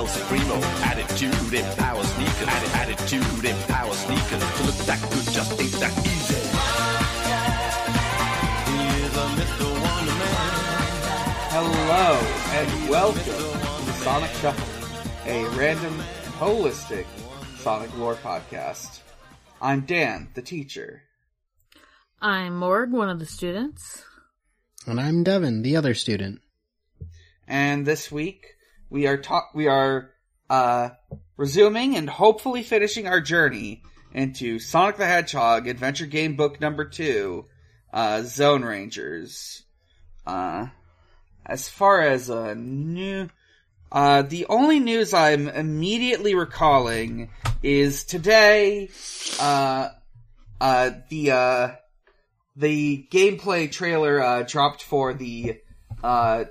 El Supremo. Attitude empowers sneakers. Attitude empowers sneakers. To look that good just ain't that easy. He is a Mr. Wonderman. Hello and welcome to the Sonic Shuffle, a random and holistic Sonic lore podcast. I'm Dan, the teacher. I'm Morg, one of the students. And I'm Devin, the other student. And this week, we are resuming and hopefully finishing our journey into Sonic the Hedgehog Adventure Game Book Number 2, Zone Rangers. As far as a new... the only news I'm immediately recalling is today, the gameplay trailer dropped for the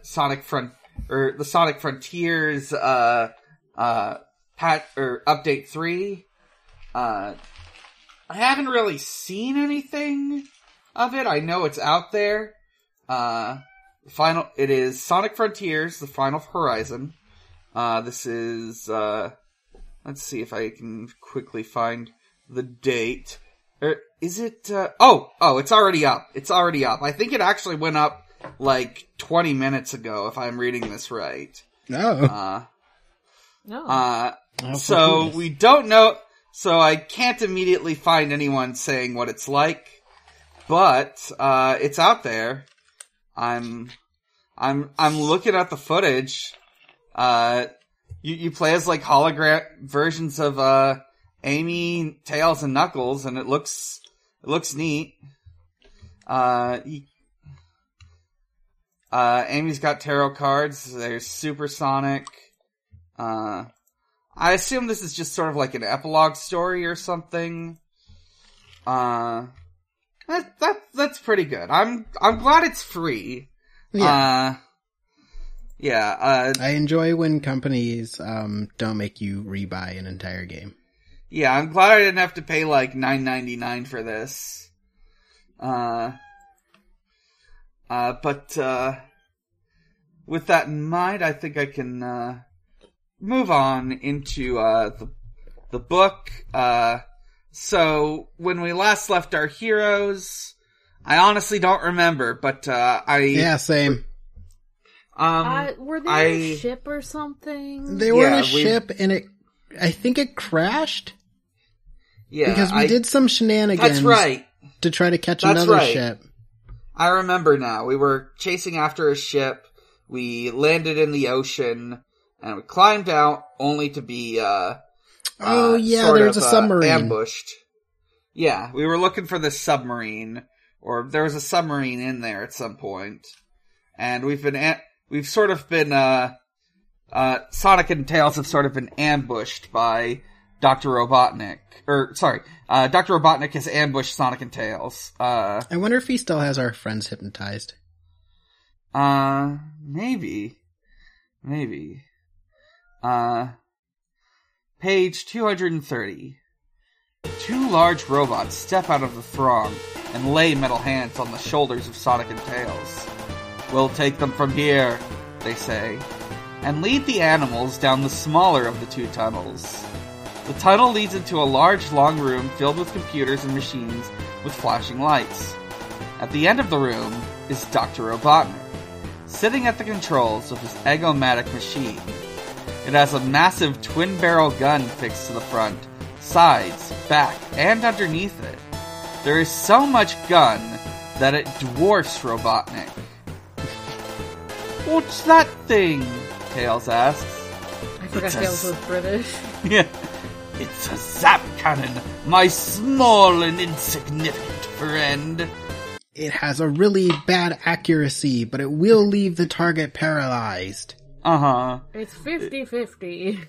Sonic Frontiers update 3. I haven't really seen anything of it. I know it's out there. It is Sonic Frontiers: The Final Horizon. This is let's see if I can quickly find the date. Is it, it's already up. It's already up. I think it actually went up, 20 minutes ago, if I'm reading this right. So, we don't know, so I can't immediately find anyone saying what it's like, but, it's out there. I'm looking at the footage. You play as, hologram versions of, Amy, Tails, and Knuckles, and it looks neat. Amy's got tarot cards. There's Supersonic. I assume this is just sort of like an epilogue story or something. That's pretty good. I'm glad it's free. Yeah. I enjoy when companies don't make you rebuy an entire game. Yeah, I'm glad I didn't have to pay $9.99 for this. With that in mind, I think I can move on into the book. So when we last left our heroes, I honestly don't remember, but I Yeah, same. Were they on a ship or something? They were on a ship and I think it crashed. Yeah, because we did some shenanigans. That's right. To try to catch another ship. I remember now. We were chasing after a ship. We landed in the ocean and we climbed out, only to be there was a submarine ambushed. Yeah, we were looking for this submarine, or there was a submarine in there at some point, and Sonic and Tails have sort of been ambushed by Dr. Robotnik. Dr. Robotnik has ambushed Sonic and Tails. I wonder if he still has our friends hypnotized. Maybe. Page 230. Two large robots step out of the throng and lay metal hands on the shoulders of Sonic and Tails. We'll take them from here, they say, and lead the animals down the smaller of the two tunnels. The tunnel leads into a large, long room filled with computers and machines with flashing lights. At the end of the room is Dr. Robotnik, sitting at the controls of his Eggomatic machine. It has a massive twin-barrel gun fixed to the front, sides, back, and underneath it. There is so much gun that it dwarfs Robotnik. What's that thing? Tails asks. I forgot Tails was British. Yeah. It's a zap cannon, my small and insignificant friend. It has a really bad accuracy, but it will leave the target paralyzed. Uh-huh. It's 50-50.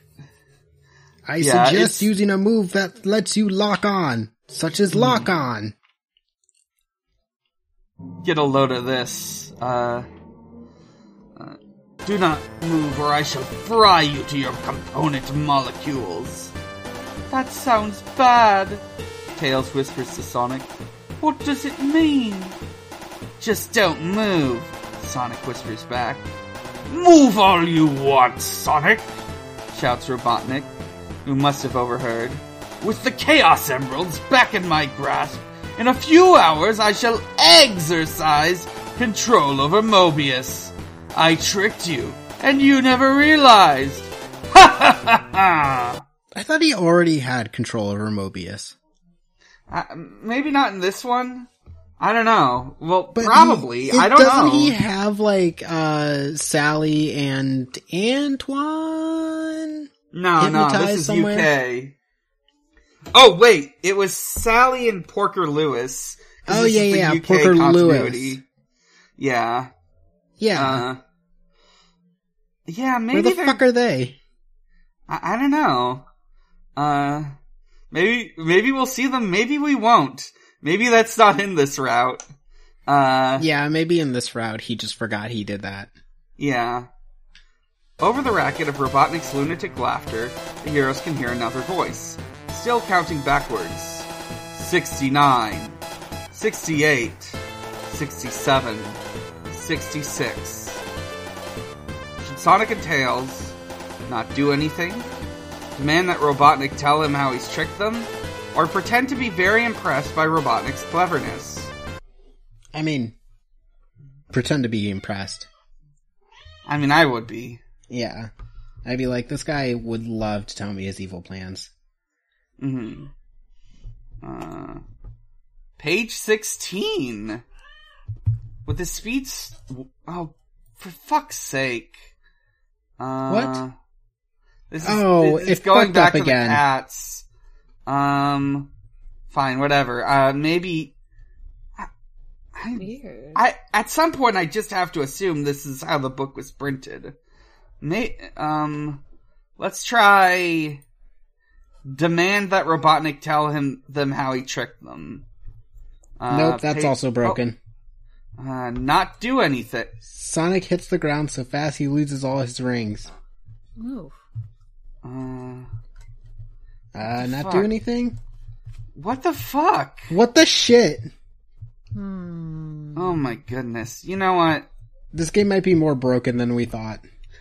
I suggest using a move that lets you lock on, such as lock on. Get a load of this. Do not move or I shall fry you to your component molecules. That sounds bad, Tails whispers to Sonic. What does it mean? Just don't move, Sonic whispers back. Move all you want, Sonic. shouts Robotnik, who must have overheard. With the Chaos Emeralds back in my grasp, in a few hours I shall exercise control over Mobius. I tricked you, and you never realized. Ha ha ha ha! I thought he already had control over Mobius. Maybe not in this one. I don't know. Well, but probably. I don't know. Doesn't he have, like, Sally and Antoine? No, this is somewhere? UK. Oh, wait. It was Sally and Porker Lewis. Oh, yeah. UK Porker continuity. Lewis. Yeah. Yeah, maybe where the fuck are they? I don't know. Maybe we'll see them. Maybe we won't. Maybe that's not in this route. Yeah, maybe in this route he just forgot he did that. Yeah. Over the racket of Robotnik's lunatic laughter, the heroes can hear another voice, still counting backwards. 69. 68. 67. 66. Should Sonic and Tails not do anything? Demand that Robotnik tell him how he's tricked them? Or pretend to be very impressed by Robotnik's cleverness? I mean, pretend to be impressed. I mean, I would be. Yeah. I'd be like, this guy would love to tell me his evil plans. Mm-hmm. Page 16! With the speeds... Oh, for fuck's sake. What? This is, it's going back to again. The cats. Fine, whatever. Maybe... Weird. At some point, I just have to assume this is how the book was printed. Let's try... Demand that Robotnik tell them how he tricked them. Nope, that's also broken. Oh. Not do anything. Sonic hits the ground so fast he loses all his rings. Ooh. Not do anything? What the fuck? What the shit? Oh my goodness. You know what? This game might be more broken than we thought.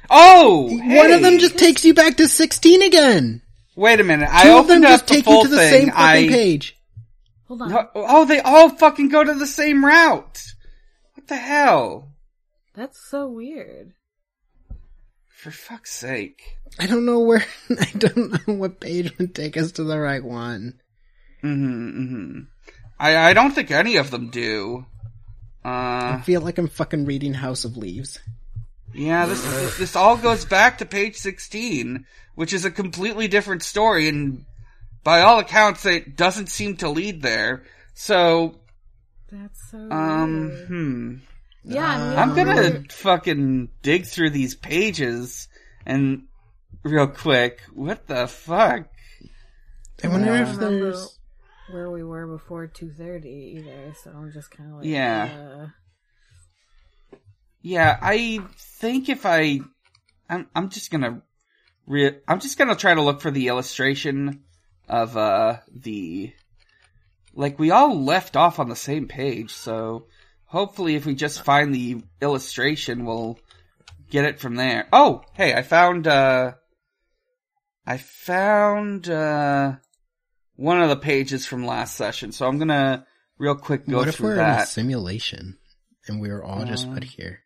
Oh! Hey, one of them just takes you back to 16 again! Wait a minute. I opened up the full thing. Two of them just take you to the same fucking page. Hold on. Oh, they all fucking go to the same route! What the hell? That's so weird. For fuck's sake. I don't know what page would take us to the right one. I don't think any of them do. I feel like I'm fucking reading House of Leaves. Yeah, this all goes back to page 16, which is a completely different story, and by all accounts it doesn't seem to lead there, so... That's so weird. Yeah, I'm gonna fucking dig through these pages and real quick. What the fuck? I wonder if there's where we were before 2:30 either. So I'm just kind of like, yeah. I think if I'm just gonna try to look for the illustration of the like we all left off on the same page, so. Hopefully, if we just find the illustration, we'll get it from there. Oh, hey, I found one of the pages from last session, so I'm gonna real quick go through that. What if we're in a simulation, and we were all just put here?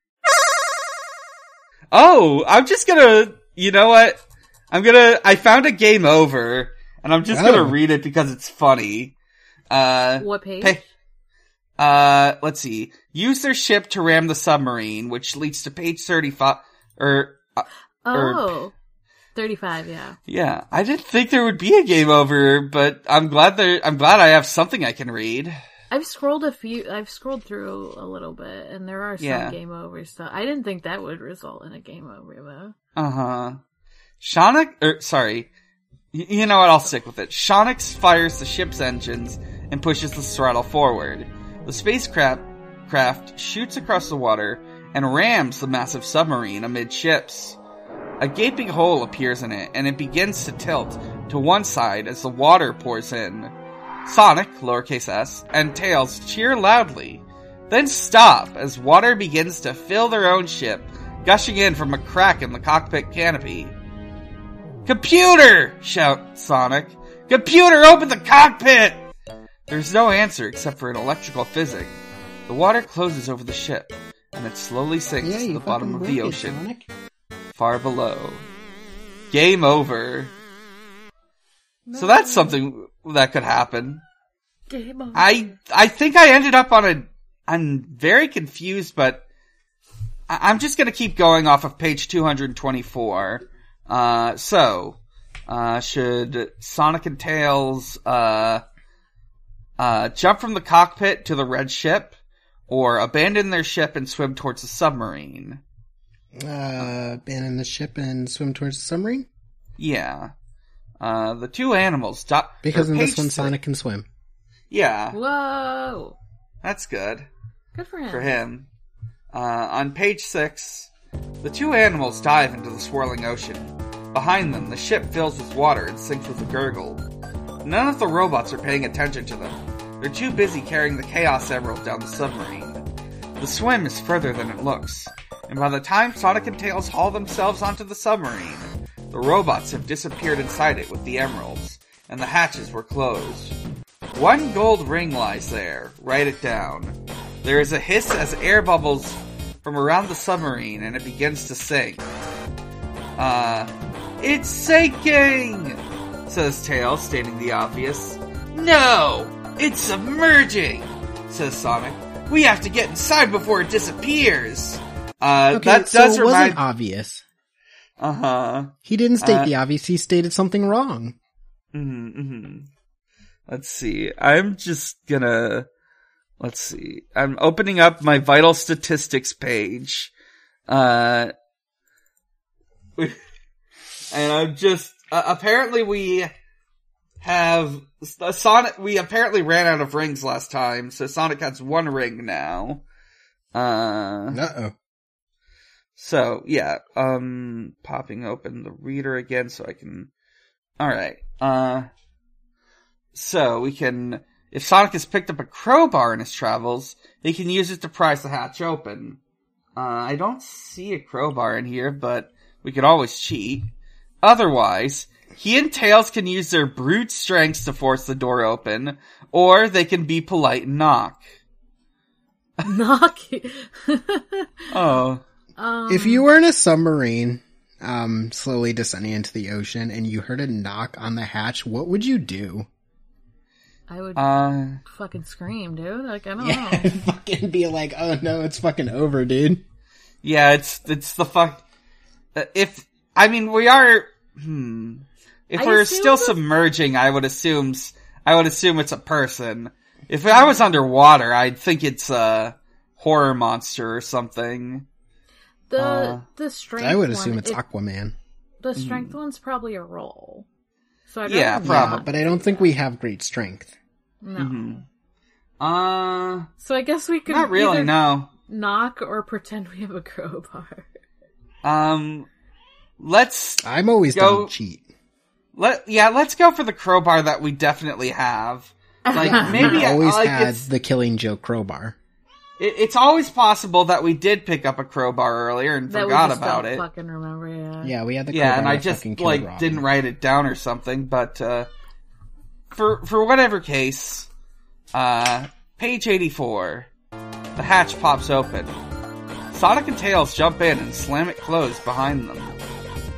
Oh, I'm just gonna, you know what? I found a game over, and I'm just gonna read it because it's funny. What page? Let's see. Use their ship to ram the submarine, which leads to page 35, or 35, yeah. Yeah, I didn't think there would be a game over, but I'm glad I have something I can read. I've scrolled through a little bit, and there are some game overs, so I didn't think that would result in a game over, though. You know what, I'll stick with it. Shonix fires the ship's engines and pushes the throttle forward. The spacecraft shoots across the water and rams the massive submarine amidships. A gaping hole appears in it, and it begins to tilt to one side as the water pours in. Sonic, lowercase s, and Tails cheer loudly, then stop as water begins to fill their own ship, gushing in from a crack in the cockpit canopy. Computer! Shouts Sonic. Computer, open the cockpit! There's no answer except for an electrical fizzing. The water closes over the ship, and it slowly sinks to the bottom of the ocean. Sonic. Far below. Game over. No. So that's something that could happen. Game over. I think I ended up on a... I'm very confused, but I'm just going to keep going off of page 224. Should Sonic and Tails jump from the cockpit to the red ship, or abandon their ship and swim towards the submarine? Abandon the ship and swim towards the submarine? Yeah. The two animals... because in this one, Sonic can swim. Yeah. Whoa! That's good. Good for him. On page 6, the two animals dive into the swirling ocean. Behind them, the ship fills with water and sinks with a gurgle. None of the robots are paying attention to them. They're too busy carrying the Chaos Emerald down the submarine. The swim is further than it looks, and by the time Sonic and Tails haul themselves onto the submarine, the robots have disappeared inside it with the emeralds, and the hatches were closed. One gold ring lies there. Write it down. There is a hiss as air bubbles from around the submarine, and it begins to sink. It's sinking, says Tails, stating the obvious. No, it's submerging, says Sonic. We have to get inside before it disappears. It wasn't obvious. Uh-huh. He didn't state the obvious. He stated something wrong. Mm-hmm, mm-hmm. Let's see. I'm opening up my vital statistics page. And I'm just... apparently we have... Sonic. We apparently ran out of rings last time, so Sonic has one ring now. Uh-oh. So, yeah. Popping open the reader again so I can... Alright. So we can, if Sonic has picked up a crowbar in his travels, he can use it to prise the hatch open. I don't see a crowbar in here, but we could always cheat. Otherwise, he and Tails can use their brute strengths to force the door open, or they can be polite and knock. Knock? Oh. If you were in a submarine, slowly descending into the ocean, and you heard a knock on the hatch, what would you do? I would fucking scream, dude. Like, I don't know. I'd fucking be like, oh no, it's fucking over, dude. Yeah, it's the fuck... If we're still submerging, I would assume it's a person. If I was underwater, I'd think it's a horror monster or something. The strength I would assume it's Aquaman. The strength one's probably a roll. So yeah, probably. Yeah, but I don't think we have great strength. No. Mm-hmm. So I guess we could knock or pretend we have a crowbar. I'm always down to cheat. Let's go for the crowbar that we definitely have. Like maybe always had the Killing Joke crowbar. It's always possible that we did pick up a crowbar earlier and forgot about it. Fucking remember, yeah. Yeah, we had the crowbar. Yeah, and I just didn't write it down or something. But for whatever case, page 84, the hatch pops open. Sonic and Tails jump in and slam it closed behind them.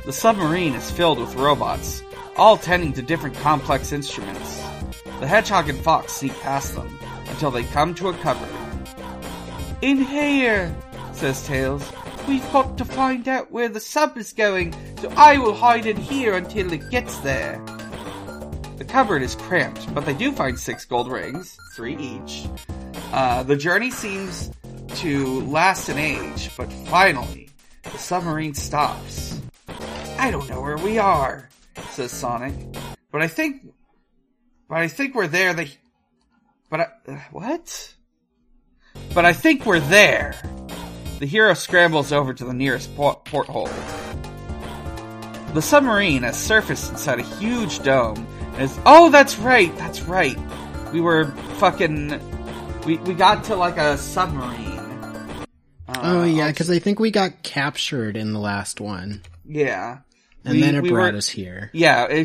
The submarine is filled with robots, all tending to different complex instruments. The hedgehog and fox sneak past them until they come to a cupboard. In here, says Tails. We've got to find out where the sub is going, so I will hide in here until it gets there. The cupboard is cramped, but they do find 6 gold rings, 3 each. The journey seems to last an age, but finally, the submarine stops. I don't know where we are, says Sonic, but I think we're there. But I think we're there. The hero scrambles over to the nearest porthole. The submarine has surfaced inside a huge dome. That's right. We were fucking... We got to like a submarine. Oh yeah, because I think we got captured in the last one. Yeah. And then it brought us here. Yeah,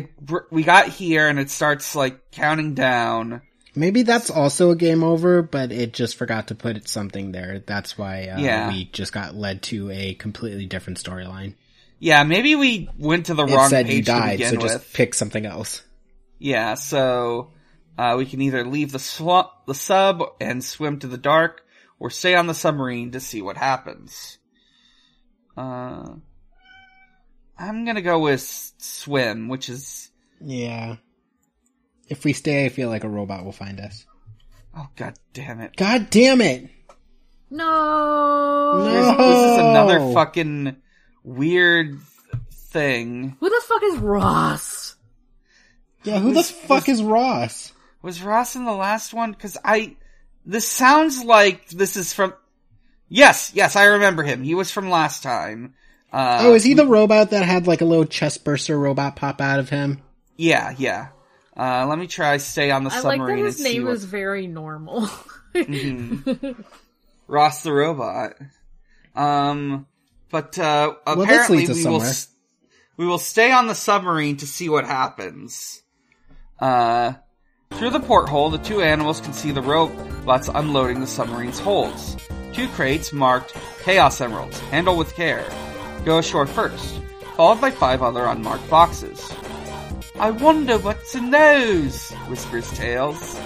we got here and it starts like counting down. Maybe that's also a game over, but it just forgot to put something there. That's why we just got led to a completely different storyline. Yeah, maybe we went to the wrong page to begin with. It said you died, so just pick something else. Yeah, so we can either leave the sub and swim to the dark, or stay on the submarine to see what happens. I'm gonna go with swim, which is... Yeah. If we stay, I feel like a robot will find us. Oh, god damn it. God damn it! No! This is another fucking weird thing. Who the fuck is Ross? Yeah, who the fuck is Ross? Was Ross in the last one? Because this sounds like this is from... Yes, I remember him. He was from last time. Is he the robot that had like a little chest burster robot pop out of him? Yeah. Let me try stay on the submarine. I like that his name was very normal. Mm-hmm. Ross the robot. But apparently we will stay on the submarine to see what happens. Through the porthole, the two animals can see the robots unloading the submarine's holds. Two crates marked Chaos Emeralds. Handle with care. Go ashore first, followed by 5 other unmarked boxes. I wonder what's in those, whispers Tails.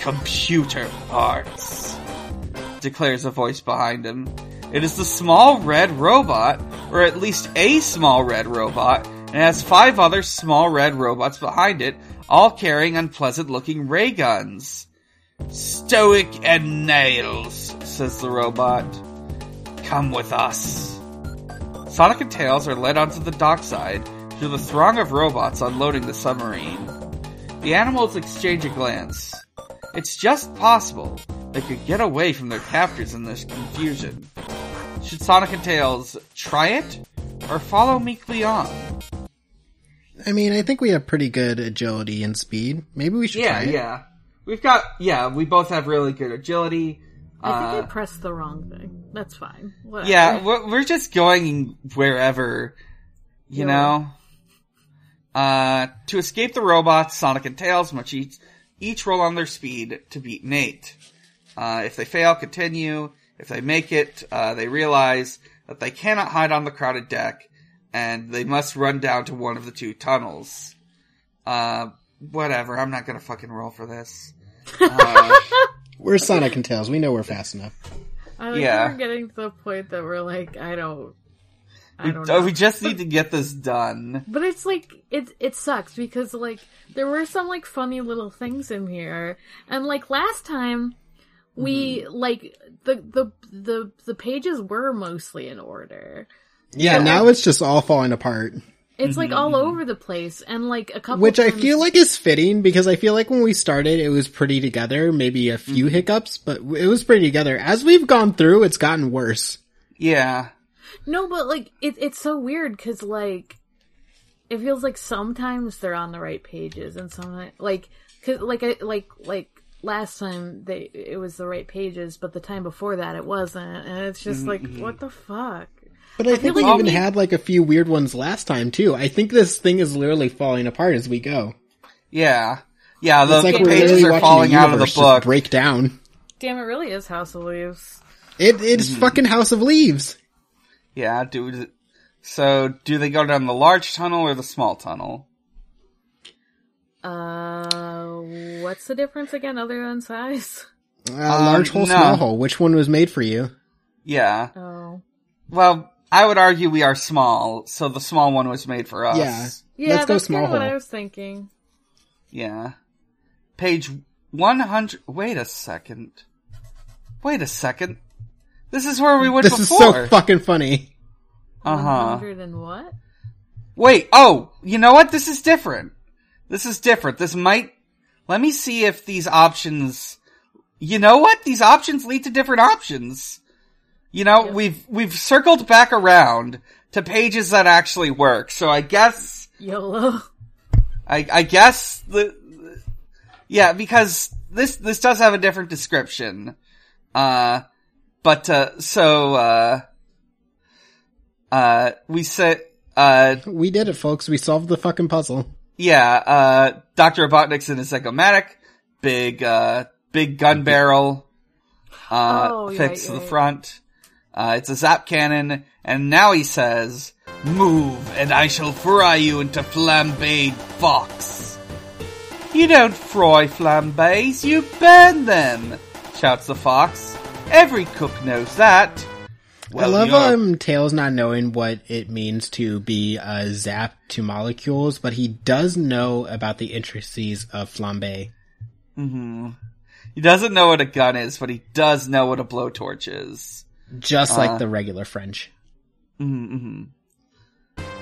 Computer parts, declares a voice behind him. It is the small red robot, or at least a small red robot, and has 5 other small red robots behind it, all carrying unpleasant-looking ray guns. Stoic and nails, says the robot. Come with us. Sonic and Tails are led onto the dockside through the throng of robots unloading the submarine. The animals exchange a glance. It's just possible they could get away from their captors in this confusion. Should Sonic and Tails try it or follow meekly on? I mean, I think we have pretty good agility and speed. Maybe we should try it. Yeah. We both have really good agility. I think I pressed the wrong thing. That's fine. Whatever. Yeah, we're just going wherever, you know? To escape the robots, Sonic and Tails must each roll on their speed to beat an 8. If they fail, continue. If they make it, they realize that they cannot hide on the crowded deck, and they must run down to one of the 2 tunnels. Whatever, I'm not gonna fucking roll for this. We're Sonic and Tails, we know we're fast enough. I think we're getting to the point that we're like, I don't know. We just need to get this done. But it's like, it sucks because like, there were some like funny little things in here. And like last time, we like, the pages were mostly in order. Yeah, now it's just all falling apart. It's like all over the place, and like a couple. Which I feel like is fitting because I feel like when we started, it was pretty together. Maybe a few hiccups, but it was pretty together. As we've gone through, it's gotten worse. Yeah. No, but like it's so weird because like it feels like sometimes they're on the right pages, and sometimes like last time it was the right pages, but the time before that it wasn't, and it's just like what the fuck. But I think we even had like a few weird ones last time too. I think this thing is literally falling apart as we go. Yeah. It's like we're pages are falling out of the book. Break down. Damn, it really is House of Leaves. It's fucking House of Leaves. Yeah, dude. So, do they go down the large tunnel or the small tunnel? What's the difference again, other than size? Large hole, small hole. Which one was made for you? Yeah. Oh. Well. I would argue we are small, so the small one was made for us. Yeah, let's go small hole. That's kind of what I was thinking. Yeah. Page 100... Wait a second. This is where we went before. This is so fucking funny. 100 and what? Wait, you know what? This is different. This might... Let me see if these options... You know what? These options lead to different options. You know, we've circled back around to pages that actually work. So I guess YOLO. I guess because this does have a different description. But we said We did it, folks. We solved the fucking puzzle. Yeah, Dr. Robotnik's in a psychomatic. Big gun barrel. Fixed the front. It's a zap cannon. And now he says, "Move, and I shall fry you into flambéed fox." "You don't fry flambés, you burn them," shouts the fox. "Every cook knows that." Well, I love Tails not knowing what it means to be zapped to molecules, but he does know about the intricacies of flambé. Mm-hmm. He doesn't know what a gun is, but he does know what a blowtorch is. Just like the regular French. Mm-hmm.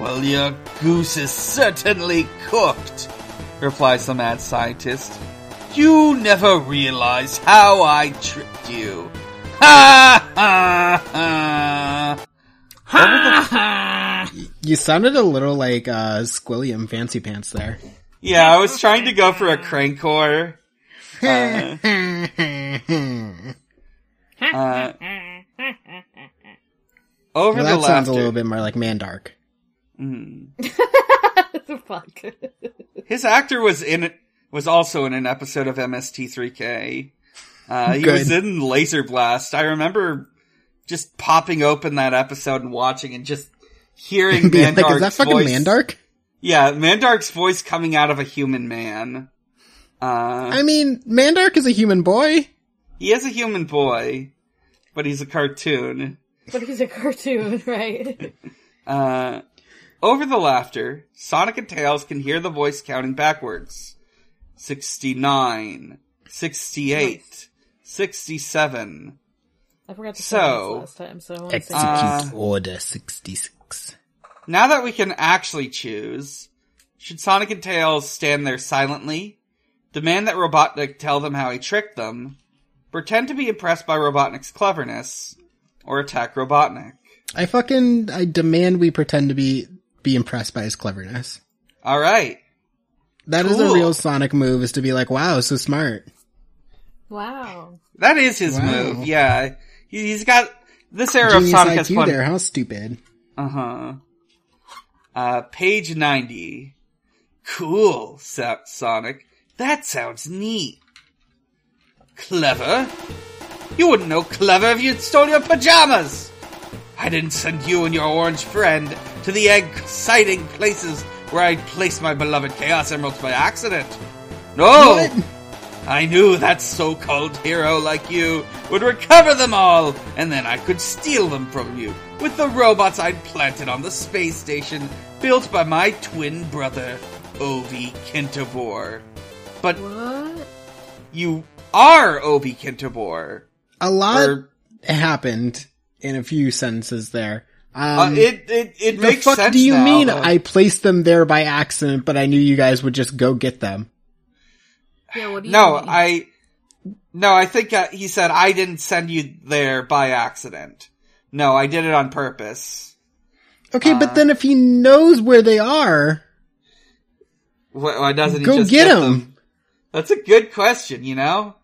"Well, your goose is certainly cooked," replies the mad scientist. "You never realize how I tricked you. Ha ha ha! Ha ha!" You sounded a little like Squilliam Fancy Pants there. Yeah, I was trying to go for a Crankcore. Over the laughter. That sounds a little bit more like Mandark. Mm. Fuck. His actor was also in an episode of MST3K. He was in Laser Blast. I remember just popping open that episode and watching and just hearing Mandark's voice. Is that fucking Mandark? Yeah, Mandark's voice coming out of a human man. I mean, Mandark is a human boy. He is a human boy, but he's a cartoon. Right? Over the laughter, Sonic and Tails can hear the voice counting backwards. 69, 68, 67. I forgot to say last time, so I want to execute order 66. Now that we can actually choose, should Sonic and Tails stand there silently, demand that Robotnik tell them how he tricked them, pretend to be impressed by Robotnik's cleverness, or attack Robotnik? I demand we pretend to be impressed by his cleverness. All right. That is a real Sonic move, is to be like, "Wow, so smart." Wow. That is his move, yeah. He's got... This era Genius of Sonic IQ has fun... there, how stupid. Uh-huh. Page 90. "Cool," Sonic. "That sounds neat." "Clever? You wouldn't know clever if you'd stole your pajamas! I didn't send you and your orange friend to the exciting places where I'd place my beloved Chaos Emeralds by accident. No! What? I knew that so-called hero like you would recover them all, and then I could steal them from you with the robots I'd planted on the space station built by my twin brother, Ovi Kintobor." But what? You are Ovi Kintobor. A lot happened in a few sentences there. It makes sense now. The fuck do you mean I placed them there by accident, but I knew you guys would just go get them? Yeah, what do you mean? I think he said, "I didn't send you there by accident. No, I did it on purpose." Okay, but then if he knows where they are, why doesn't he just get them? That's a good question, you know?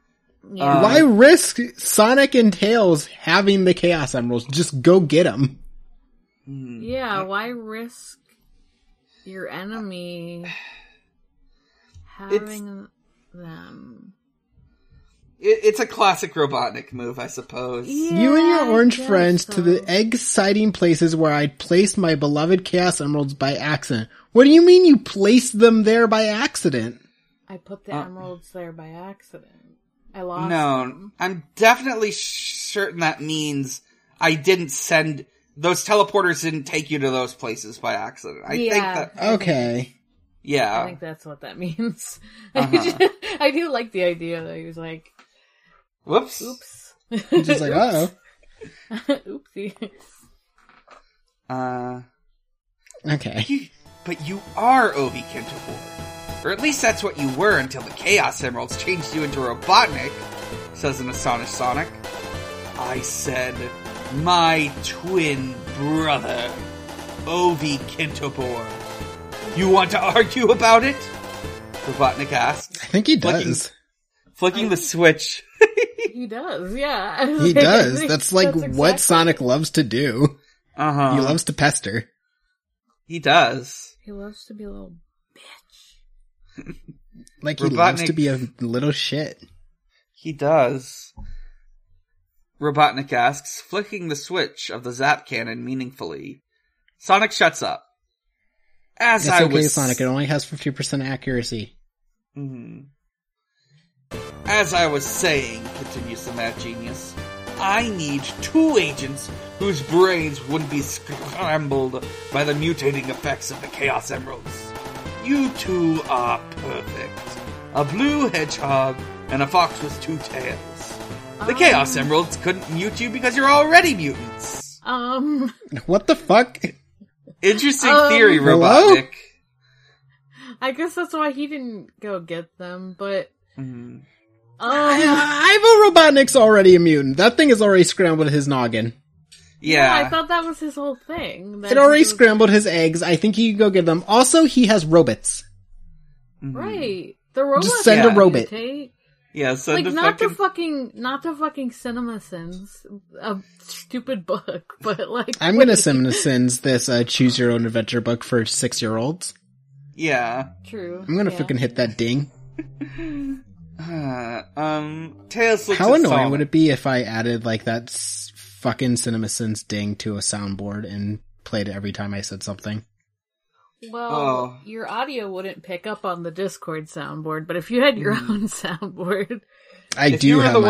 Yeah. Why risk Sonic and Tails having the Chaos Emeralds? Just go get them. Yeah, why risk your enemy having them? It's a classic Robotnik move, I suppose. Yeah, "You and your orange friends to the exciting places where I placed my beloved Chaos Emeralds by accident." What do you mean you placed them there by accident? I put the emeralds there by accident. I lost them. I'm definitely certain that means I didn't send... Those teleporters didn't take you to those places by accident. I think that... Okay. Yeah. I think that's what that means. I do like the idea, though. He was like... Whoops. Oops. I'm just like, Oopsie. Okay. But you are Ovi Kintobor. Or at least that's what you were until the Chaos Emeralds changed you into Robotnik, says an astonished Sonic. "I said... my twin brother, Ovi Kintobor. You want to argue about it?" Robotnik asks. I think he does. Flicking the switch. He does, yeah. He does. That's exactly what Sonic loves to do. He loves to pester. He does. He loves to be a little bitch. Like, he loves to be a little shit. He does. Robotnik asks, flicking the switch of the zap cannon meaningfully. Sonic shuts up. As it's I okay, was... Sonic, it only has 50% accuracy. Mm-hmm. As I was saying, continues the Mad Genius, I need two agents whose brains wouldn't be scrambled by the mutating effects of the Chaos Emeralds. You two are perfect. A blue hedgehog and a fox with two tails. The Chaos Emeralds couldn't mute you because you're already mutants. What the fuck? Interesting theory, Robotnik. Hello? I guess that's why he didn't go get them, but... Mm-hmm. Ivo Robotnik's already a mutant. That thing has already scrambled his noggin. Yeah. I thought that was his whole thing. It already scrambled his eggs. I think he can go get them. Also, he has robots. Mm-hmm. Right. The robots. Just send a robot. Yeah, send like, not the fucking CinemaSins, a stupid book, but like... I'm gonna CinemaSins this Choose Your Own Adventure book for 6-year-olds. Yeah. True. I'm gonna fucking hit that ding. Tails looks how annoying would it be if I added like that fucking CinemaSins ding to a soundboard and played it every time I said something? Well, your audio wouldn't pick up on the Discord soundboard, but if you had your own soundboard, if you were the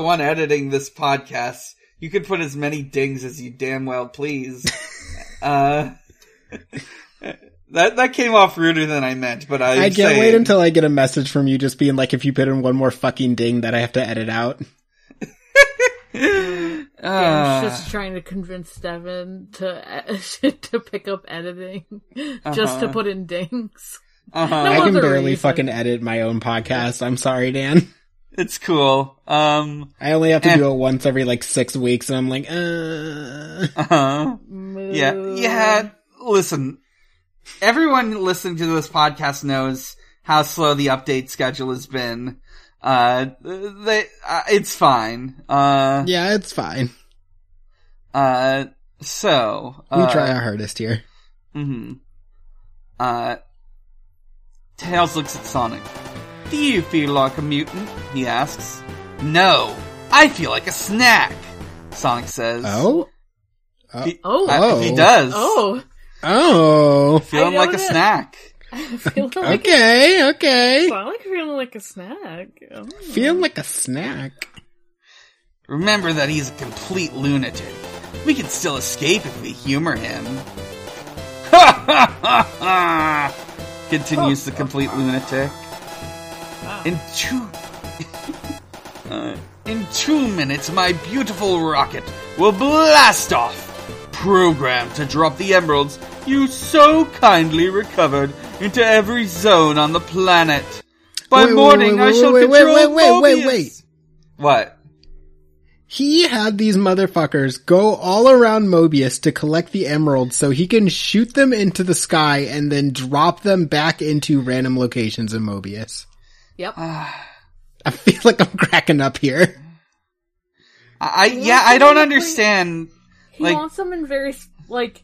one editing this podcast, you could put as many dings as you damn well please. That came off ruder than I meant, but I can't wait until I get a message from you just being like, if you put in one more fucking ding that I have to edit out. Yeah, I was just trying to convince Devin to pick up editing just to put in dings. No, I can barely fucking edit my own podcast. I'm sorry, Dan. It's cool. I only have to do it once every like 6 weeks, and I'm like, Yeah. Listen. Everyone listening to this podcast knows how slow the update schedule has been. It's fine. Yeah, it's fine. We try our hardest here. Mm-hmm. Tails looks at Sonic. Do you feel like a mutant? He asks. No, I feel like a snack, Sonic says. He does. Feeling like a snack. Okay. Sonic feeling like a snack. Feeling like a snack. Remember that he's a complete lunatic. We can still escape if we humor him. Ha ha ha ha! Continues the complete lunatic. Wow. In 2 minutes, my beautiful rocket will blast off. Programmed to drop the emeralds you so kindly recovered into every zone on the planet. By morning, I shall control Mobius. What? He had these motherfuckers go all around Mobius to collect the emeralds so he can shoot them into the sky and then drop them back into random locations in Mobius. Yep. I feel like I'm cracking up here. I don't understand... He wants them in various, like,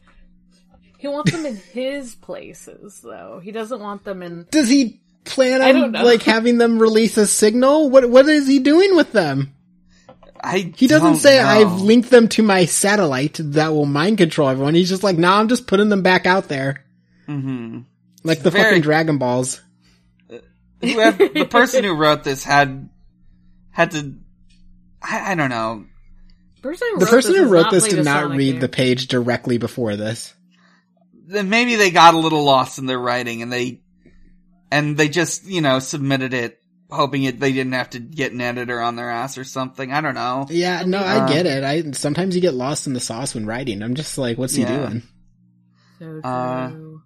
he wants them in his places, though. He doesn't want them in... Does he plan on, like, having them release a signal? What is he doing with them? He doesn't know. I've linked them to my satellite that will mind control everyone. He's just like, nah, I'm just putting them back out there. Mm-hmm. Like the fucking Dragon Balls. The person who wrote this had to... I don't know... The person who wrote this did not read the page directly before this. Then maybe they got a little lost in their writing and they just, submitted it hoping they didn't have to get an editor on their ass or something. I don't know. Yeah, no, I get it. Sometimes you get lost in the sauce when writing. I'm just like, what's he doing? So true.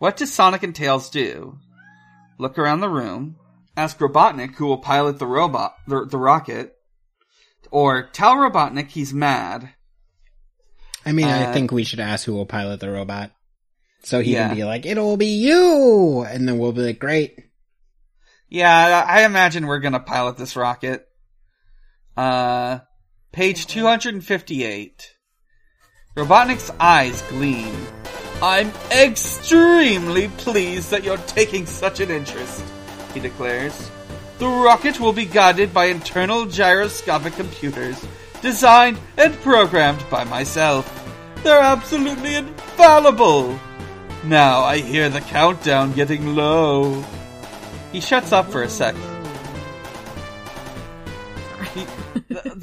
What does Sonic and Tails do? Look around the room, ask Robotnik who will pilot the rocket. Or tell Robotnik he's mad. I mean, I think we should ask who will pilot the robot. So he can be like, it'll be you! And then we'll be like, great. Yeah, I imagine we're gonna pilot this rocket. Page 258. Robotnik's eyes gleam. I'm extremely pleased that you're taking such an interest, he declares. The rocket will be guided by internal gyroscopic computers, designed and programmed by myself. They're absolutely infallible. Now I hear the countdown getting low. He shuts up for a sec.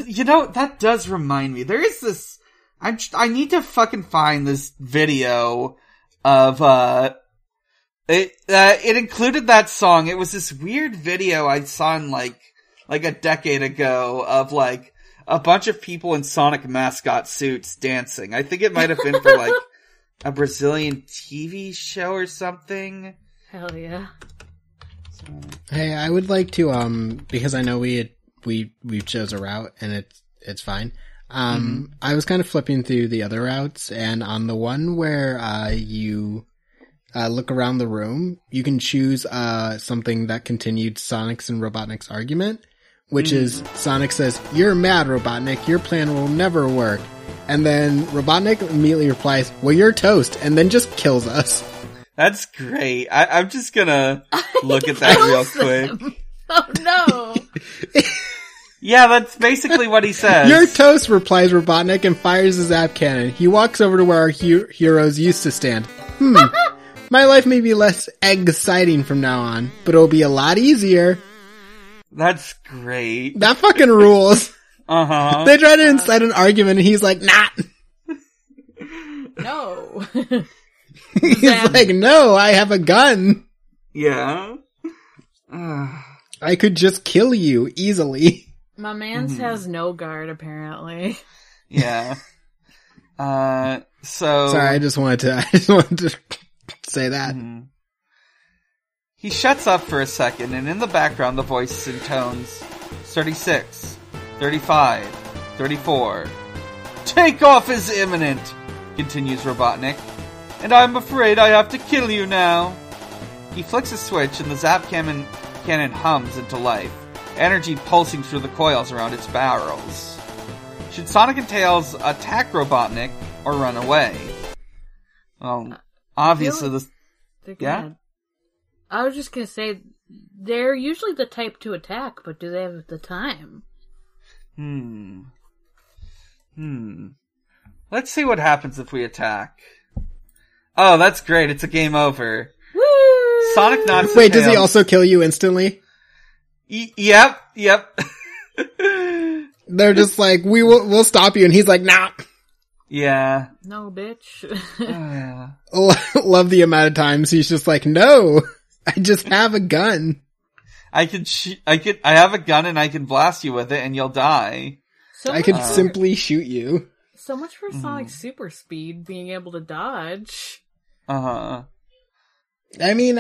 You know, that does remind me. There is this... I need to fucking find this video of... It included that song. It was this weird video I saw in like a decade ago of like a bunch of people in Sonic mascot suits dancing. I think it might have been for like a Brazilian TV show or something. Hell yeah. Hey, I would like to, because I know we chose a route and it's fine. I was kind of flipping through the other routes, and on the one where, you, look around the room, you can choose, something that continued Sonic's and Robotnik's argument, which is Sonic says, "You're mad, Robotnik. Your plan will never work." And then Robotnik immediately replies, "Well, you're toast," and then just kills us. That's great. I'm just gonna look at that real quick. Oh no. Yeah, that's basically what he says. "You're toast," replies Robotnik and fires his app cannon. He walks over to where our heroes used to stand. My life may be less exciting from now on, but it'll be a lot easier. That's great. That fucking rules. Uh-huh. They try to incite an argument and he's like, nah. No. He's like, no, I have a gun. Yeah. I could just kill you easily. My man's has no guard, apparently. Yeah. So... Sorry, I just wanted to say that. Mm. He shuts up for a second, and in the background the voice intones, 36, 35, 34. Takeoff is imminent, continues Robotnik. And I'm afraid I have to kill you now. He flicks a switch, and the Zap cannon hums into life, energy pulsing through the coils around its barrels. Should Sonic and Tails attack Robotnik or run away? Well, obviously this... Yeah? I was just gonna say, they're usually the type to attack, but do they have the time? Let's see what happens if we attack. Oh, that's great. It's a game over. Woo! Sonic knocks Tails. Wait, does he also kill you instantly? Yep. They're just like, we'll stop you. And he's like, nah. Yeah. No, bitch. Love the amount of times he's just like, no, I just have a gun. I have a gun and I can blast you with it and you'll die. So I could simply shoot you. So much for Sonic's super speed, being able to dodge. Uh-huh. I mean,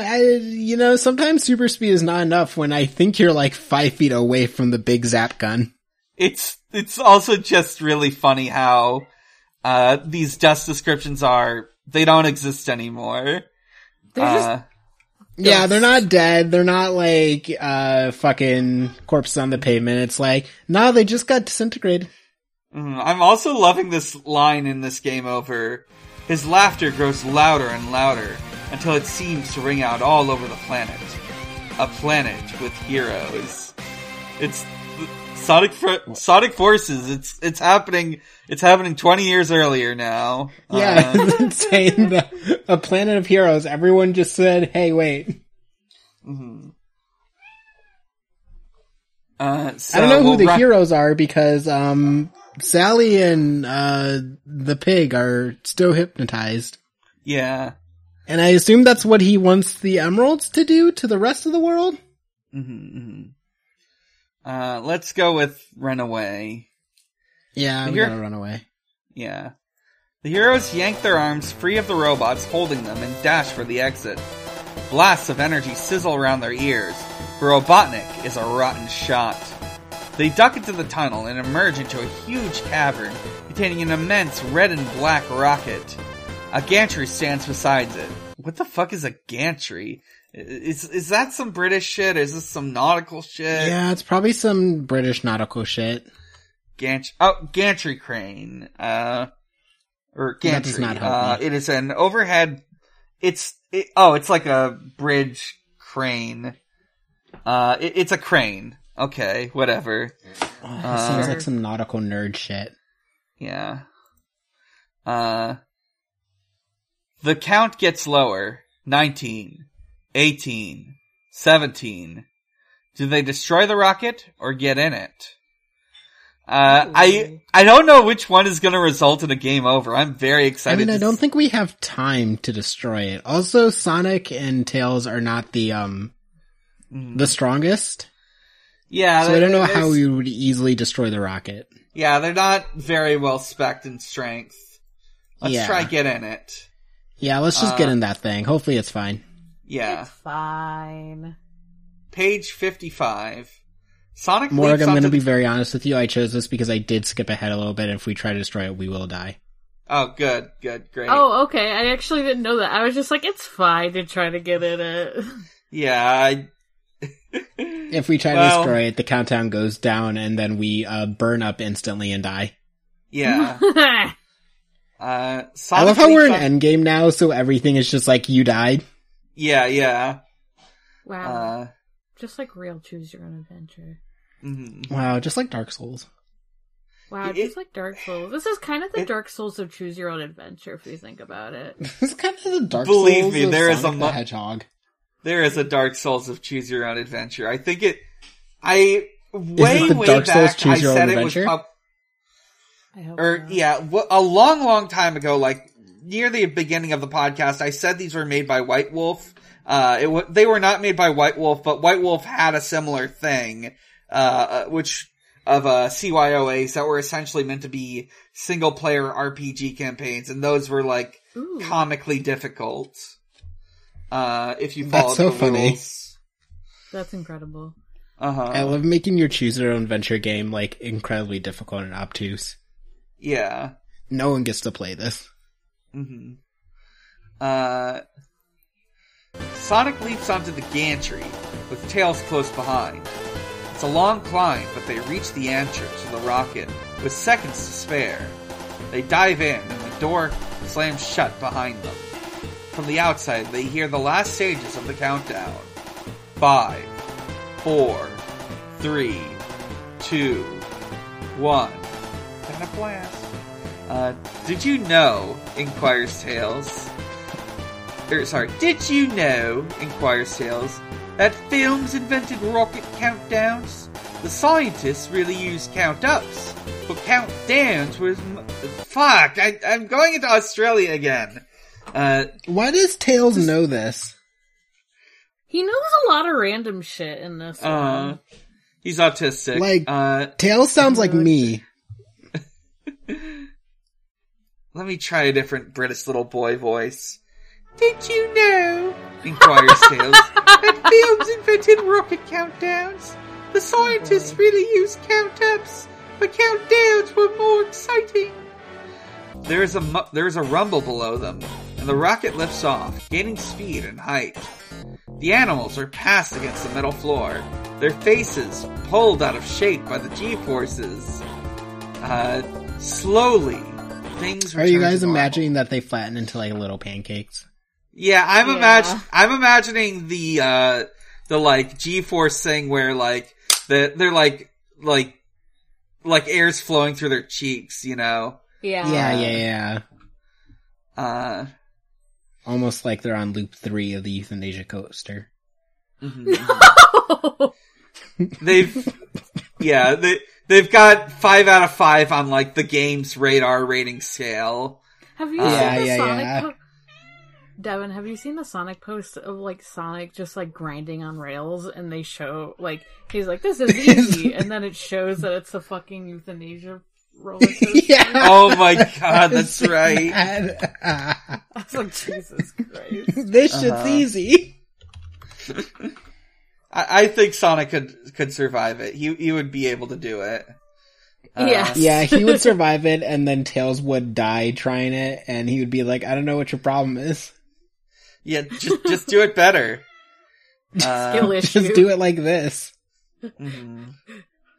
sometimes super speed is not enough when I think you're like 5 feet away from the big zap gun. It's also just really funny how these dust descriptions are, they don't exist anymore. They're just ghosts. Yeah, they're not dead. They're not like fucking corpses on the pavement. It's like, no, they just got disintegrated. I'm also loving this line in this game over. His laughter grows louder and louder until it seems to ring out all over the planet. A planet with heroes. It's Sonic Forces. It's happening 20 years earlier now. Yeah, it's insane. A planet of heroes. Everyone just said, "Hey, wait." Mm-hmm. I don't know who the heroes are because Sally and the pig are still hypnotized. Yeah. And I assume that's what he wants the emeralds to do to the rest of the world? Let's go with Runaway. Yeah, we're gonna run away. Yeah. The heroes yank their arms free of the robots holding them and dash for the exit. Blasts of energy sizzle around their ears, for Robotnik is a rotten shot. They duck into the tunnel and emerge into a huge cavern containing an immense red and black rocket. A gantry stands beside it. What the fuck is a gantry? Is that some British shit? Is this some nautical shit? Yeah, it's probably some British nautical shit. Gantry crane. or gantry. That does not help me. It is an overhead. It's like a bridge crane. It's a crane. Okay, whatever. Sounds like some nautical nerd shit. Yeah. The count gets lower. 19, 18, 17. Do they destroy the rocket or get in it? I don't know which one is going to result in a game over. I'm very excited. I don't think we have time to destroy it. Also, Sonic and Tails are not the strongest. Yeah. So I don't know how we would easily destroy the rocket. Yeah, they're not very well spec'd in strength. Let's try get in it. Yeah, let's just get in that thing. Hopefully it's fine. Yeah. It's fine. Page 55. Sonic Morg, I'm going to be very honest with you. I chose this because I did skip ahead a little bit. If we try to destroy it, we will die. Oh, good, great. Oh, okay. I actually didn't know that. I was just like, it's fine to try to get in it. Yeah. If we try to destroy it, the countdown goes down, and then we burn up instantly and die. Yeah. I love how we're in endgame now, so everything is just like, you died. Yeah. Wow. Just like real choose your own adventure. Mm-hmm. Wow, just like Dark Souls. Wow, just like Dark Souls. This is kind of the Dark Souls of choose your own adventure, if you think about it. This is kind of the Dark Souls of Sonic the Hedgehog. There is a Dark Souls of choose your own adventure. I think a long time ago, like near the beginning of the podcast, I said these were made by White Wolf. They were not made by White Wolf, but White Wolf had a similar thing, which CYOAs that were essentially meant to be single player RPG campaigns, and those were like comically difficult. If you follow the rules. That's incredible. Uh-huh. I love making your choose your own adventure game like incredibly difficult and obtuse. Yeah. No one gets to play this. Mm-hmm. Sonic leaps onto the gantry, with Tails close behind. It's a long climb, but they reach the entrance to the rocket, with seconds to spare. They dive in, and the door slams shut behind them. From the outside, they hear the last stages of the countdown. 5, 4, 3, 2, 1. Kind of blast. Did you know, inquires Tails... did you know, inquires Tails, that films invented rocket countdowns? The scientists really used count-ups, but countdowns was... Fuck, I'm going into Australia again. Why does Tails know this? He knows a lot of random shit in this one. He's autistic. Like, Tails sounds like me. Let me try a different British little boy voice. Did you know, inquires Tails, that films invented rocket countdowns? The scientists really used count-ups, but countdowns were more exciting. There is a rumble below them, and the rocket lifts off, gaining speed and height. The animals are passed against the metal floor, their faces pulled out of shape by the G-forces. Slowly, things return to normal. Are you guys imagining that they flatten into like little pancakes? Yeah, I'm imagining the like G-force thing where like they're like air's flowing through their cheeks, you know? Yeah. Almost like they're on loop 3 of the euthanasia coaster. Mm-hmm. No. They've got 5 out of 5 on like the game's radar rating scale. Have you seen the Sonic? Yeah. Devin, have you seen the Sonic post of, like, Sonic just, like, grinding on rails, and they show, like, he's like, this is easy, and then it shows that it's a fucking euthanasia roller coaster? Yeah. Oh my god, that's right. I was like, Jesus Christ. This shit's easy. I think Sonic could survive it. He would be able to do it. Yes. Yeah, he would survive it, and then Tails would die trying it, and he would be like, I don't know what your problem is. Yeah, just do it better. Skill issue. Just do it like this. Mm-hmm.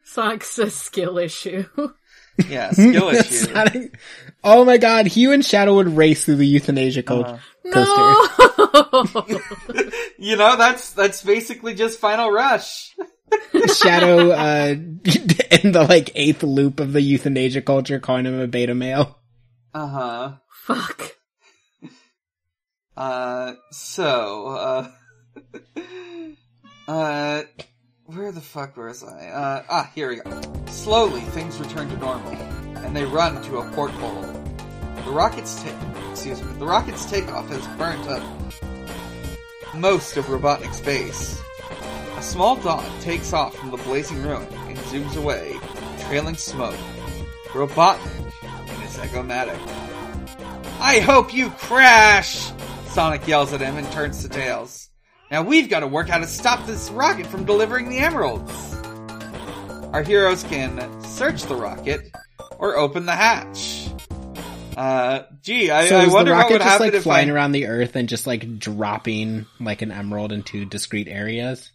Sonic says skill issue. Yeah, skill issue. Oh my god, Hugh and Shadow would race through the euthanasia coaster. No! You know, that's basically just Final Rush. Shadow, in the, like, 8th loop of the euthanasia culture, calling him a beta male. Uh-huh. Fuck. Where the fuck was I? Here we go. Slowly, things return to normal, and they run to a porthole. The rocket's takeoff has burnt up most of Robotnik's base. A small dot takes off from the blazing ruin and zooms away, trailing smoke. Robotnik in his Echomatic. I hope you crash! Sonic yells at him and turns to Tails. Now we've got to work out how to stop this rocket from delivering the emeralds. Our heroes can search the rocket or open the hatch. I wonder what would happen if the rocket just like flying around the Earth and just like dropping like an emerald into discrete areas.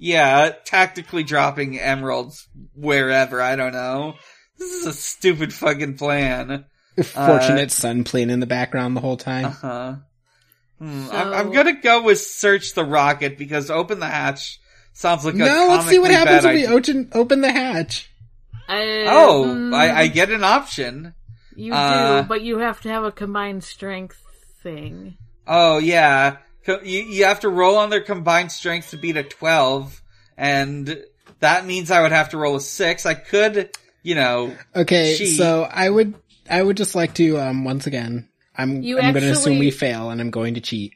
Yeah, tactically dropping emeralds wherever. I don't know. This is a stupid fucking plan. Fortunate sun playing in the background the whole time. Uh huh. So, I'm gonna go with search the rocket because open the hatch sounds like a comically bad idea. No, let's see what happens if we open the hatch. I get an option. You do, but you have to have a combined strength thing. Oh, yeah. You have to roll on their combined strength to beat a 12, and that means I would have to roll a 6. I could, Okay, cheat. So I would just like to, once again... I'm going to assume we fail, and I'm going to cheat.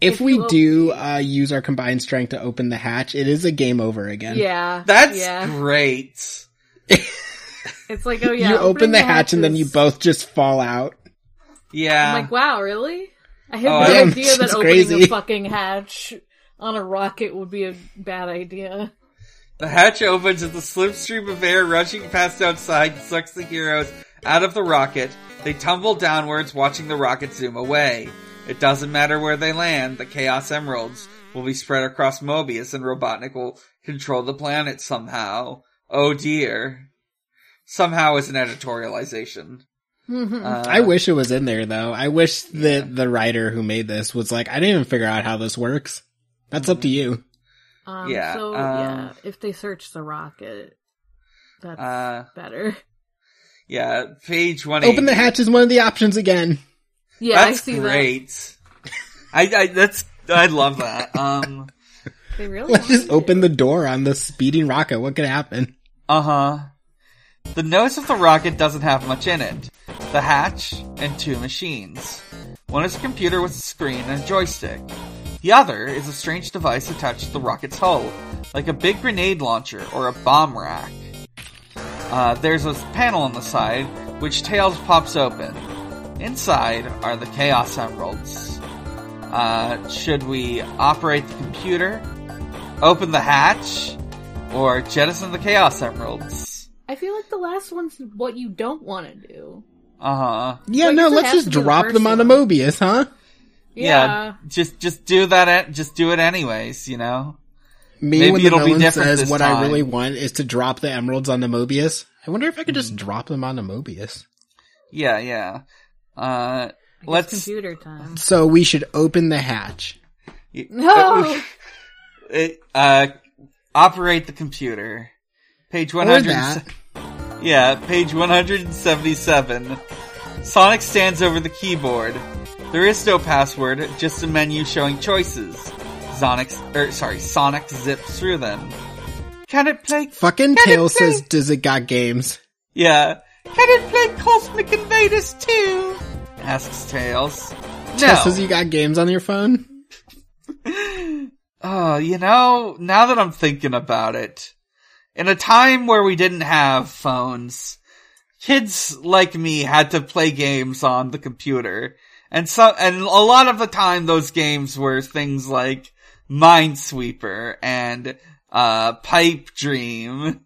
If we do use our combined strength to open the hatch, it is a game over again. Yeah. That's great. It's like, oh yeah. You open the hatch, and then you both just fall out. Yeah. I'm like, wow, really? I had no idea that opening a fucking hatch on a rocket would be a bad idea. The hatch opens as the slipstream of air rushing past outside sucks the heroes out of the rocket. They tumble downwards, watching the rocket zoom away. It doesn't matter where they land, the Chaos Emeralds will be spread across Mobius and Robotnik will control the planet somehow. Oh dear. Somehow is an editorialization. Mm-hmm. I wish it was in there, though. I wish that the writer who made this was like, I didn't even figure out how this works. That's up to you. If they search the rocket, that's better. Yeah, page 180. Open the hatch is one of the options again. Yeah, that's great. I love that. They really let's just open the door on the speeding rocket. What could happen? Uh-huh. The nose of the rocket doesn't have much in it. The hatch and two machines. One is a computer with a screen and a joystick. The other is a strange device attached to the rocket's hull, like a big grenade launcher or a bomb rack. There's a panel on the side, which Tails pops open. Inside are the Chaos Emeralds. Should we operate the computer, open the hatch, or jettison the Chaos Emeralds? I feel like the last one's what you don't want to do. Uh-huh. Yeah, let's just drop them on the Mobius, huh? Yeah. Just do that, just do it anyways, Maybe when the villain says what time. I really want is to drop the emeralds on the Mobius. I wonder if I could just drop them on the Mobius. Yeah, yeah. It's computer time. So we should open the hatch. No! Operate the computer. Page 100. Page 177. Sonic stands over the keyboard. There is no password, just a menu showing choices. Sonic zips through them. Can it play... Fucking Tails says, does it got games? Yeah. Can it play Cosmic Invaders 2? Asks Tails. No. Tails says you got games on your phone? Now that I'm thinking about it, in a time where we didn't have phones, kids like me had to play games on the computer. And a lot of the time those games were things like Minesweeper and Pipe Dream.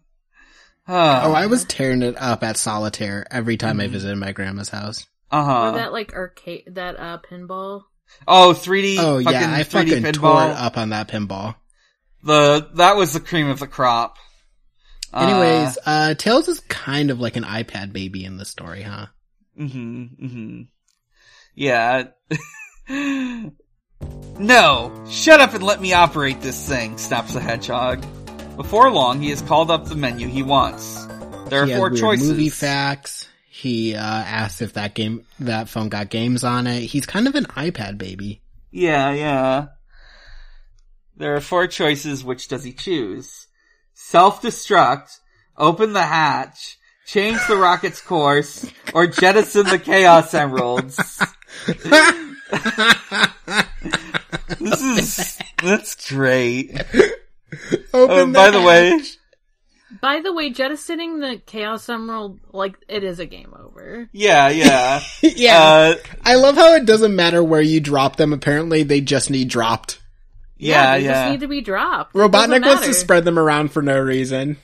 I was tearing it up at solitaire every time I visited my grandma's house. Uh-huh. Or that like arcade, that pinball. Oh, 3D. Oh fucking, yeah, I 3D fucking pinball. Tore it up on that pinball. That was the cream of the crop. Anyways, Tails is kind of like an iPad baby in this story, huh? Mm-hmm, mm-hmm. Yeah. No! Shut up and let me operate this thing, snaps the hedgehog. Before long, he has called up the menu he wants. There are four choices. Movie facts. He asks if that phone got games on it. He's kind of an iPad baby. Yeah, yeah. There are four choices. Which does he choose? Self-destruct, open the hatch, change the rocket's course, or jettison the Chaos Emeralds. That's great. By the way, jettisoning the Chaos Emerald, like, it is a game over. Yeah, yeah. Yeah. I love how it doesn't matter where you drop them. Apparently, they just need dropped. Yeah, yeah. They just need to be dropped. Robotnik wants to spread them around for no reason.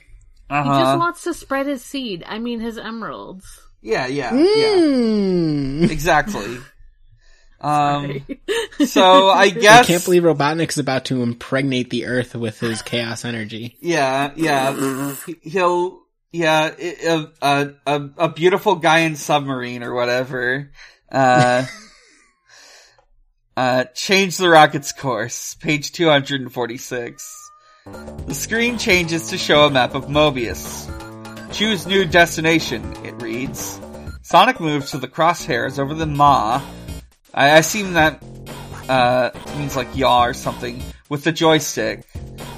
He just wants to spread his seed. I mean, his emeralds. Yeah, yeah, yeah. Exactly. So I guess I can't believe Robotnik's about to impregnate the earth with his chaos energy. Yeah, yeah. A beautiful guy in submarine or whatever. Change the rocket's course. Page 246. The screen changes to show a map of Mobius. Choose new destination, it reads. Sonic moves to the crosshairs over the maw. I assume that means like yaw or something with the joystick,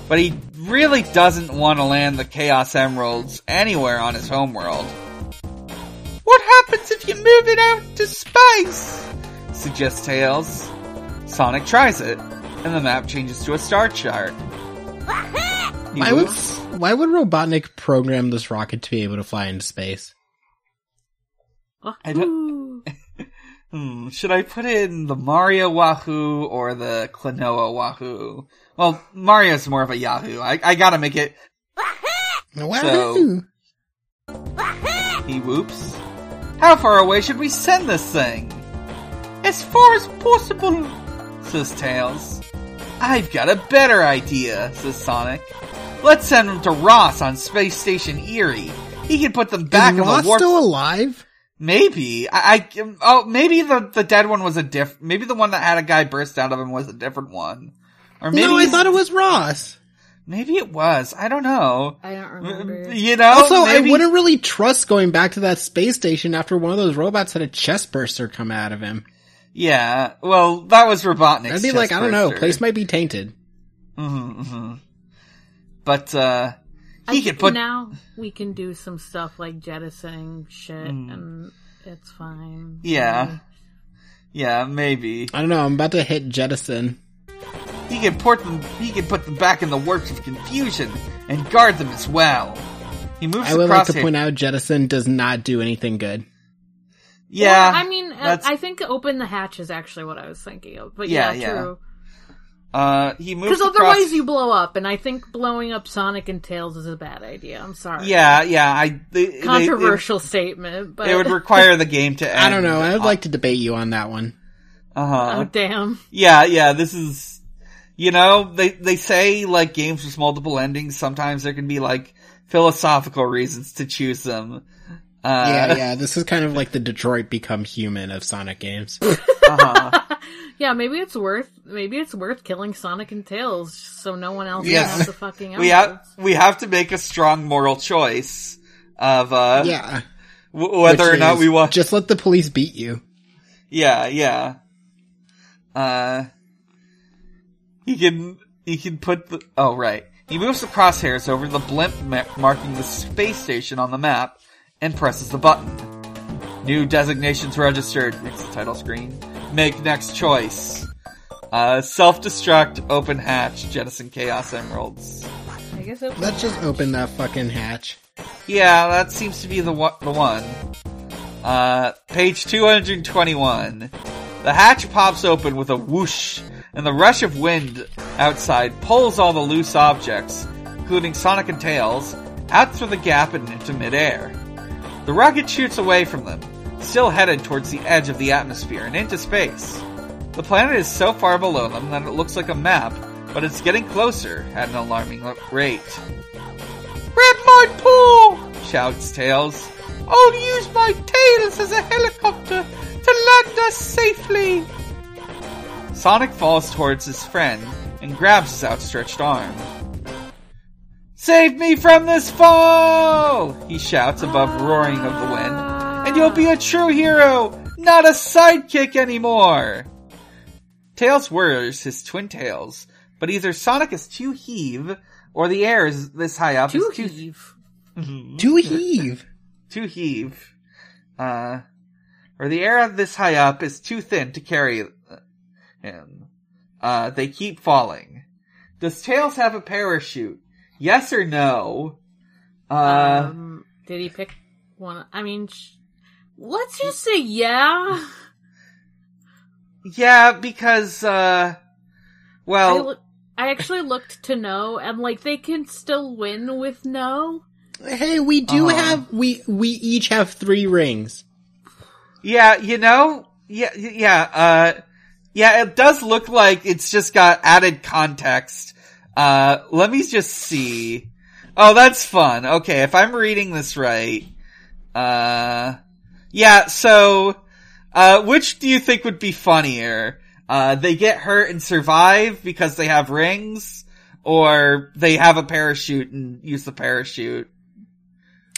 but he really doesn't want to land the Chaos Emeralds anywhere on his homeworld. What happens if you move it out to space? Suggests Tails. Sonic tries it, and the map changes to a star chart. Why would Robotnik program this rocket to be able to fly into space? I don't... should I put in the Mario Wahoo or the Klonoa Wahoo? Well, Mario's more of a Yahoo. I gotta make it. Wahoo! So, he whoops. How far away should we send this thing? As far as possible, says Tails. I've got a better idea, says Sonic. Let's send them to Ross on Space Station Erie. He can put them back in the warp. Is Ross still alive? Maybe. Maybe the dead one was maybe the one that had a guy burst out of him was a different one. Or maybe I thought it was Ross. Maybe it was. I don't know. I don't remember. You know? Also, I wouldn't really trust going back to that space station after one of those robots had a chest burster come out of him. Yeah. Well, that was Robotnik's. I'd be like, I don't know. Place might be tainted. Mm-hmm, mm-hmm. But, now we can do some stuff like jettisoning shit, and it's fine. Yeah. Maybe. Yeah, maybe. I don't know, I'm about to hit jettison. He can put them back in the works of confusion, and guard them as well. He moves across to point out jettison does not do anything good. Yeah. Well, I mean, I think open the hatch is actually what I was thinking of, but yeah. True. He moves because otherwise you blow up, and I think blowing up Sonic and Tails is a bad idea. I'm sorry. Yeah. Controversial statement, but it would require the game to end. I don't know. I would like to debate you on that one. Oh, damn. Yeah. This is, they say like games with multiple endings. Sometimes there can be like philosophical reasons to choose them. Yeah. This is kind of like the Detroit Become Human of Sonic games. Yeah, maybe it's worth killing Sonic and Tails so no one else has the fucking emeralds. We have to make a strong moral choice of whether or not we want. Just let the police beat you. Yeah. He can put the He moves the crosshairs over the blimp marking the space station on the map and presses the button. New designations registered. It's the title screen. Make next choice. Self-destruct, open hatch, jettison Chaos Emeralds. I guess let's just open that fucking hatch. Yeah, that seems to be the one. Page 221. The hatch pops open with a whoosh, and the rush of wind outside pulls all the loose objects, including Sonic and Tails, out through the gap and into midair. The rocket shoots away from them, still headed towards the edge of the atmosphere and into space. The planet is so far below them that it looks like a map, but it's getting closer at an alarming rate. Grab my paw, shouts Tails. I'll use my tails as a helicopter to land us safely. Sonic falls towards his friend and grabs his outstretched arm. Save me from this fall, he shouts above roaring of the wind, and you'll be a true hero, not a sidekick anymore. Tails whirs his twin tails, but either Sonic is too heave, or the air is this high up. Or the air this high up is too thin to carry him. They keep falling. Does Tails have a parachute? Yes or no? Did he pick one? I mean, let's just say yeah. Yeah, because, well... I actually looked to no, and, like, they can still win with no. Hey, we do have... We each have 3 rings. Yeah, you know? Yeah, it does look like it's just got added context. Let me just see. Oh, that's fun. Okay, if I'm reading this right. Yeah, so, which do you think would be funnier? They get hurt and survive because they have rings, or they have a parachute and use the parachute?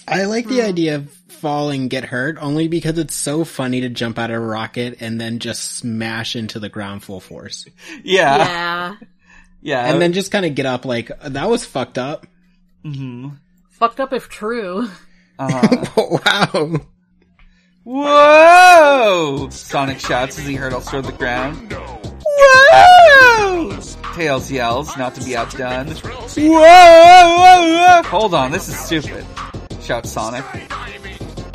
I like the idea of falling, get hurt, only because it's so funny to jump out of a rocket and then just smash into the ground full force. Yeah. And then just kind of get up like, that was fucked up. Mm-hmm. Fucked up if true. Wow. Whoa! Sonic shouts as he hurtles toward the ground. Whoa! Tails yells, not to be outdone. Whoa! Hold on, this is stupid, shouts Sonic.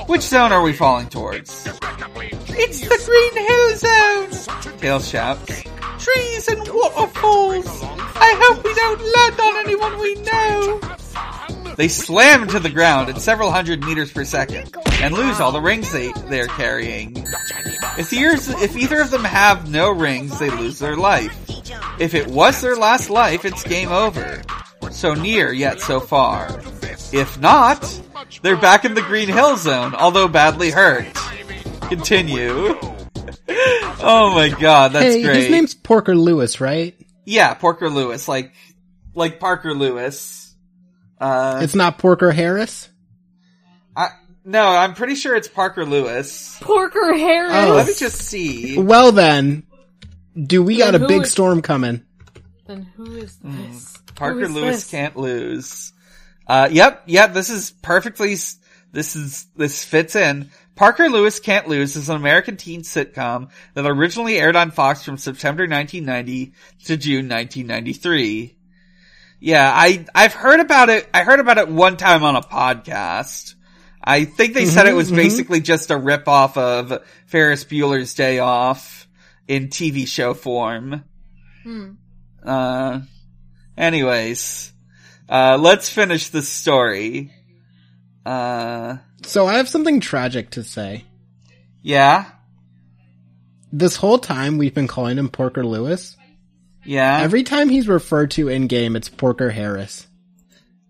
Which zone are we falling towards? It's the Green Hill Zone, Tails shouts. Trees and waterfalls. I hope we don't land on anyone we know. They slam into the ground at several hundred meters per second and lose all the rings they're carrying. If either of them have no rings, they lose their life. If it was their last life, it's game over. So near, yet so far. If not, they're back in the Green Hill Zone, although badly hurt. Continue. Oh my god, that's great. His name's Porker Lewis, right? Yeah, Porker Lewis, like Parker Lewis. It's not Porker Harris? No, I'm pretty sure it's Parker Lewis. Porker Harris? Oh. Let me just see. Well then, got a big storm coming. Then who is this? Parker Lewis Can't Lose. Yep, this fits in. Parker Lewis Can't Lose is an American teen sitcom that originally aired on Fox from September 1990 to June 1993. Yeah, I've heard about it. I heard about it one time on a podcast. I think they said it was basically just a ripoff of Ferris Bueller's Day Off in TV show form. Anyways, let's finish this story. So I have something tragic to say. Yeah? This whole time we've been calling him Porker Lewis. Yeah? Every time he's referred to in-game, it's Porker Harris.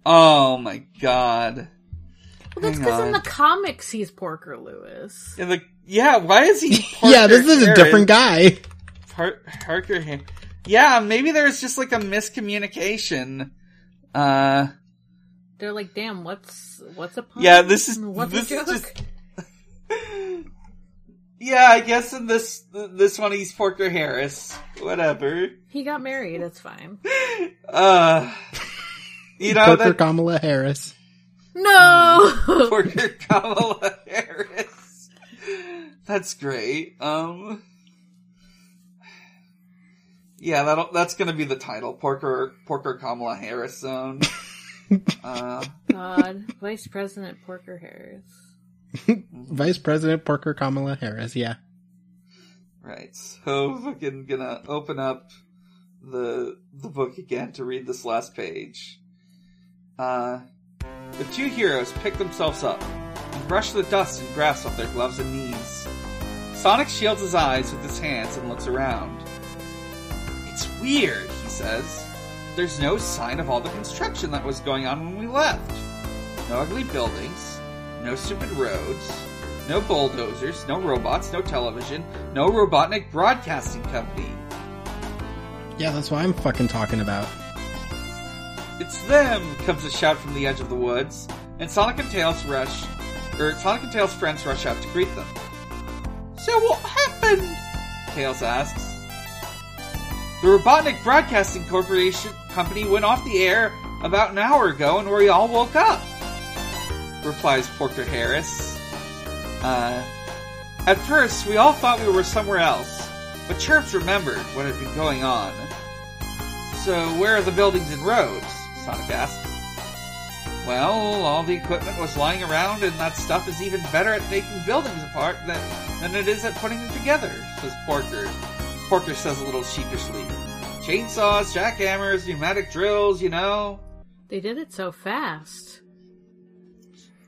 Oh my god. Well, that's because in the comics he's Porker Lewis. Why is he Porker Yeah, this is Harris? A different guy. Parker Harris. Yeah, maybe there's just like a miscommunication. They're like, damn, what's a pun? Yeah, this is just... Yeah, I guess in this one he's Porker Harris. Whatever. He got married, it's fine. You know, Porker Kamala Harris. No! Porker Kamala Harris. That's great. Yeah, that's gonna be the title. Porker Kamala Harris Zone. God, Vice President Porker Harris. Vice President Porker Kamala Harris, yeah. Right, so fucking gonna open up the book again to read this last page. The two heroes pick themselves up and brush the dust and grass off their gloves and knees. Sonic shields his eyes with his hands and looks around. It's weird, he says. There's no sign of all the construction that was going on when we left. No ugly buildings, no stupid roads, no bulldozers, no robots, no television, no Robotnik Broadcasting Company. Yeah, that's what I'm fucking talking about. It's them, comes a shout from the edge of the woods, and Sonic and Tails' friends rush out to greet them. So what happened? Tails asks. The Robotnik Broadcasting Corporation Company went off the air about an hour ago and we all woke up, replies Porker Harris. At first, we all thought we were somewhere else, but Chirps remembered what had been going on. So where are the buildings and roads? Sonic asks. Well, all the equipment was lying around, and that stuff is even better at taking buildings apart than it is at putting them together, says Porker. Porker says a little sheepishly, chainsaws, jackhammers, pneumatic drills, you know. They did it so fast.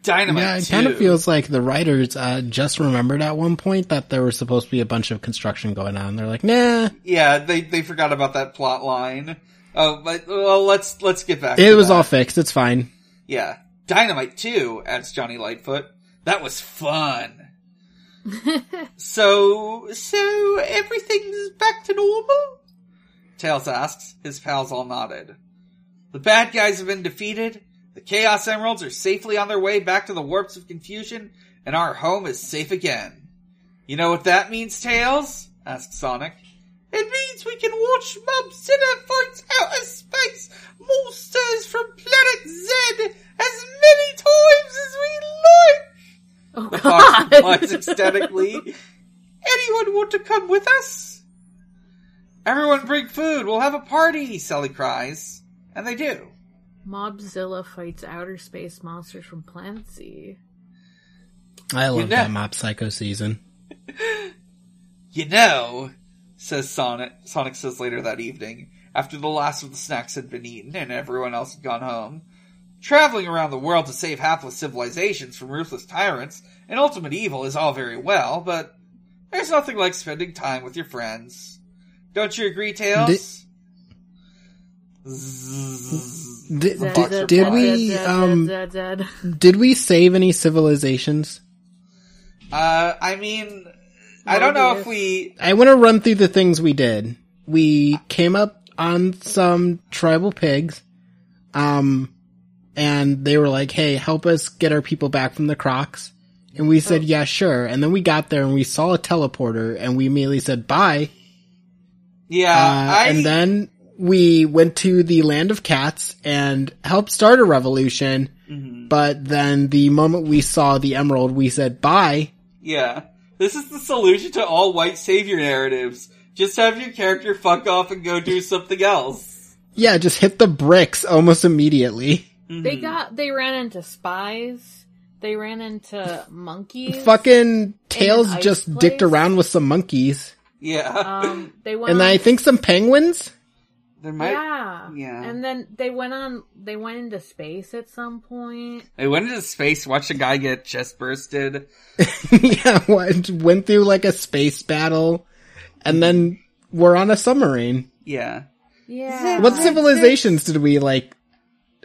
Dynamite, yeah, it kind of feels like the writers just remembered at one point that there was supposed to be a bunch of construction going on. They're like, nah. Yeah, they forgot about that plot line. Oh, but well, let's get back to that. It was all fixed. It's fine. Yeah. Dynamite 2, adds Johnny Lightfoot. That was fun. So everything's back to normal? Tails asks. His pals all nodded. The bad guys have been defeated. The Chaos Emeralds are safely on their way back to the warps of confusion, and our home is safe again. You know what that means, Tails? Asked Sonic. It means we can watch Mob Sinner fight outer space monsters from Planet Z as many times as we like! Oh, the fox replies ecstatically. Anyone want to come with us? Everyone bring food, we'll have a party, Sally cries. And they do. Mobzilla fights outer space monsters from Planet Z. I love that Mob Psycho season. You know, says Sonic. Sonic says later that evening, after the last of the snacks had been eaten and everyone else had gone home, traveling around the world to save hapless civilizations from ruthless tyrants and ultimate evil is all very well, but there's nothing like spending time with your friends. Don't you agree, Tails? Did we save any civilizations? I mean, I don't know if we... I want to run through the things we did. We came up on some tribal pigs, and they were like, hey, help us get our people back from the crocs. And we said, yeah, sure. And then we got there and we saw a teleporter and we immediately said, bye. Yeah. And then... we went to the land of cats and helped start a revolution, but then the moment we saw the emerald, we said bye. Yeah. This is the solution to all white savior narratives. Just have your character fuck off and go do something else. Yeah, just hit the bricks almost immediately. They ran into spies. They ran into monkeys. Fucking Tails just dicked around with some monkeys. Yeah. And I think some penguins? Yeah. And then they went into space at some point. They went into space, watched a guy get chest bursted. Yeah, went through like a space battle, and then we're on a submarine. Yeah. Yeah. What civilizations did we like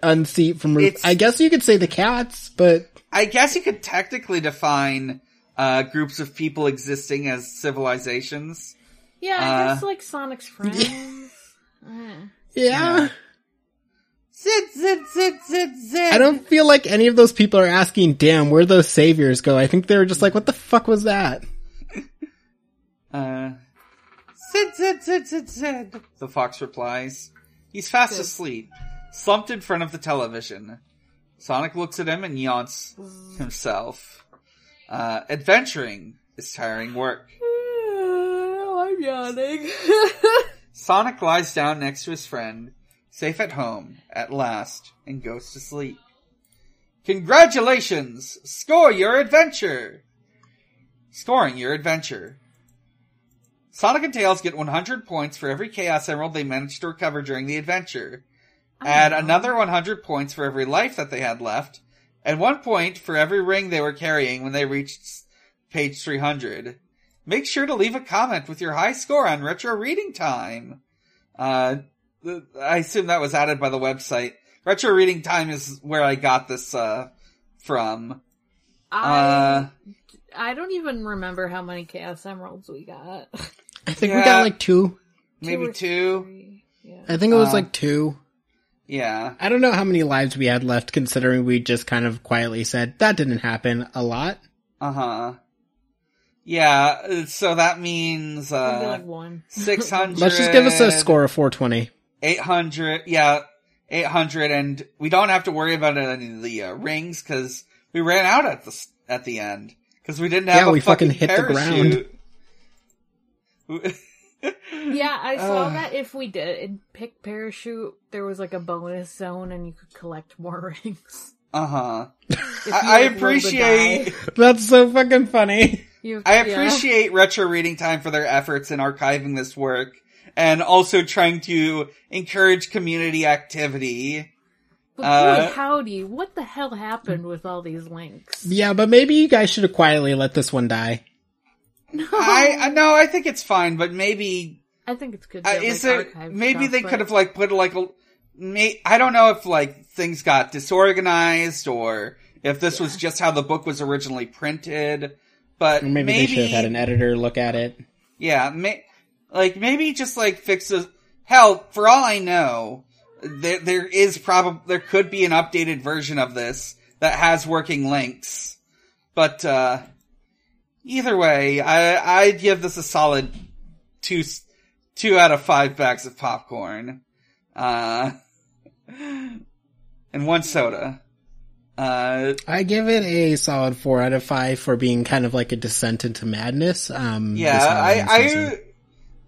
unseat from Earth? I guess you could say the cats, but... I guess you could technically define groups of people existing as civilizations. Yeah, I guess like Sonic's friends. Yeah. Zit, zit, zit, zit, zit. I don't feel like any of those people are asking, damn, where those saviors go. I think they were just like, what the fuck was that? Zit, zit, zit, zit, zit, the fox replies. He's fast asleep, slumped in front of the television. Sonic looks at him and yawns himself. Adventuring is tiring work. I'm yawning. Sonic lies down next to his friend, safe at home, at last, and goes to sleep. Congratulations! Scoring your adventure. Sonic and Tails get 100 points for every Chaos Emerald they manage to recover during the adventure. Add another 100 points for every life that they had left, and 1 point for every ring they were carrying when they reached page 300. Make sure to leave a comment with your high score on Retro Reading Time. I assume that was added by the website. Retro Reading Time is where I got this from. I don't even remember how many Chaos Emeralds we got. I think we got like two. Maybe two. Yeah. I think it was like two. Yeah. I don't know how many lives we had left, considering we just kind of quietly said that didn't happen a lot. Uh-huh. Yeah, so that means, maybe like one. 600. Let's just give us a score of 420. 800, yeah, 800, and we don't have to worry about any of the rings, because we ran out at the end. Because we didn't have a fucking hit parachute. The ground. Yeah, I saw that if we did in pick parachute, there was like a bonus zone and you could collect more rings. Uh-huh. I appreciate... That's so fucking funny. I appreciate Retro Reading Time for their efforts in archiving this work and also trying to encourage community activity. But boy, howdy, what the hell happened with all these links? Yeah, but maybe you guys should have quietly let this one die. No. No, I think it's fine, but maybe... I think it's good. I don't know if, like, things got disorganized or if this was just how the book was originally printed, but maybe they should have had an editor look at it. Yeah, maybe just, like, fixes... Hell, for all I know, there could be an updated version of this that has working links, but, either way, I'd give this a solid 2 out of 5 bags of popcorn. And 1 soda. I give it a solid 4 out of 5 for being kind of like a descent into madness. I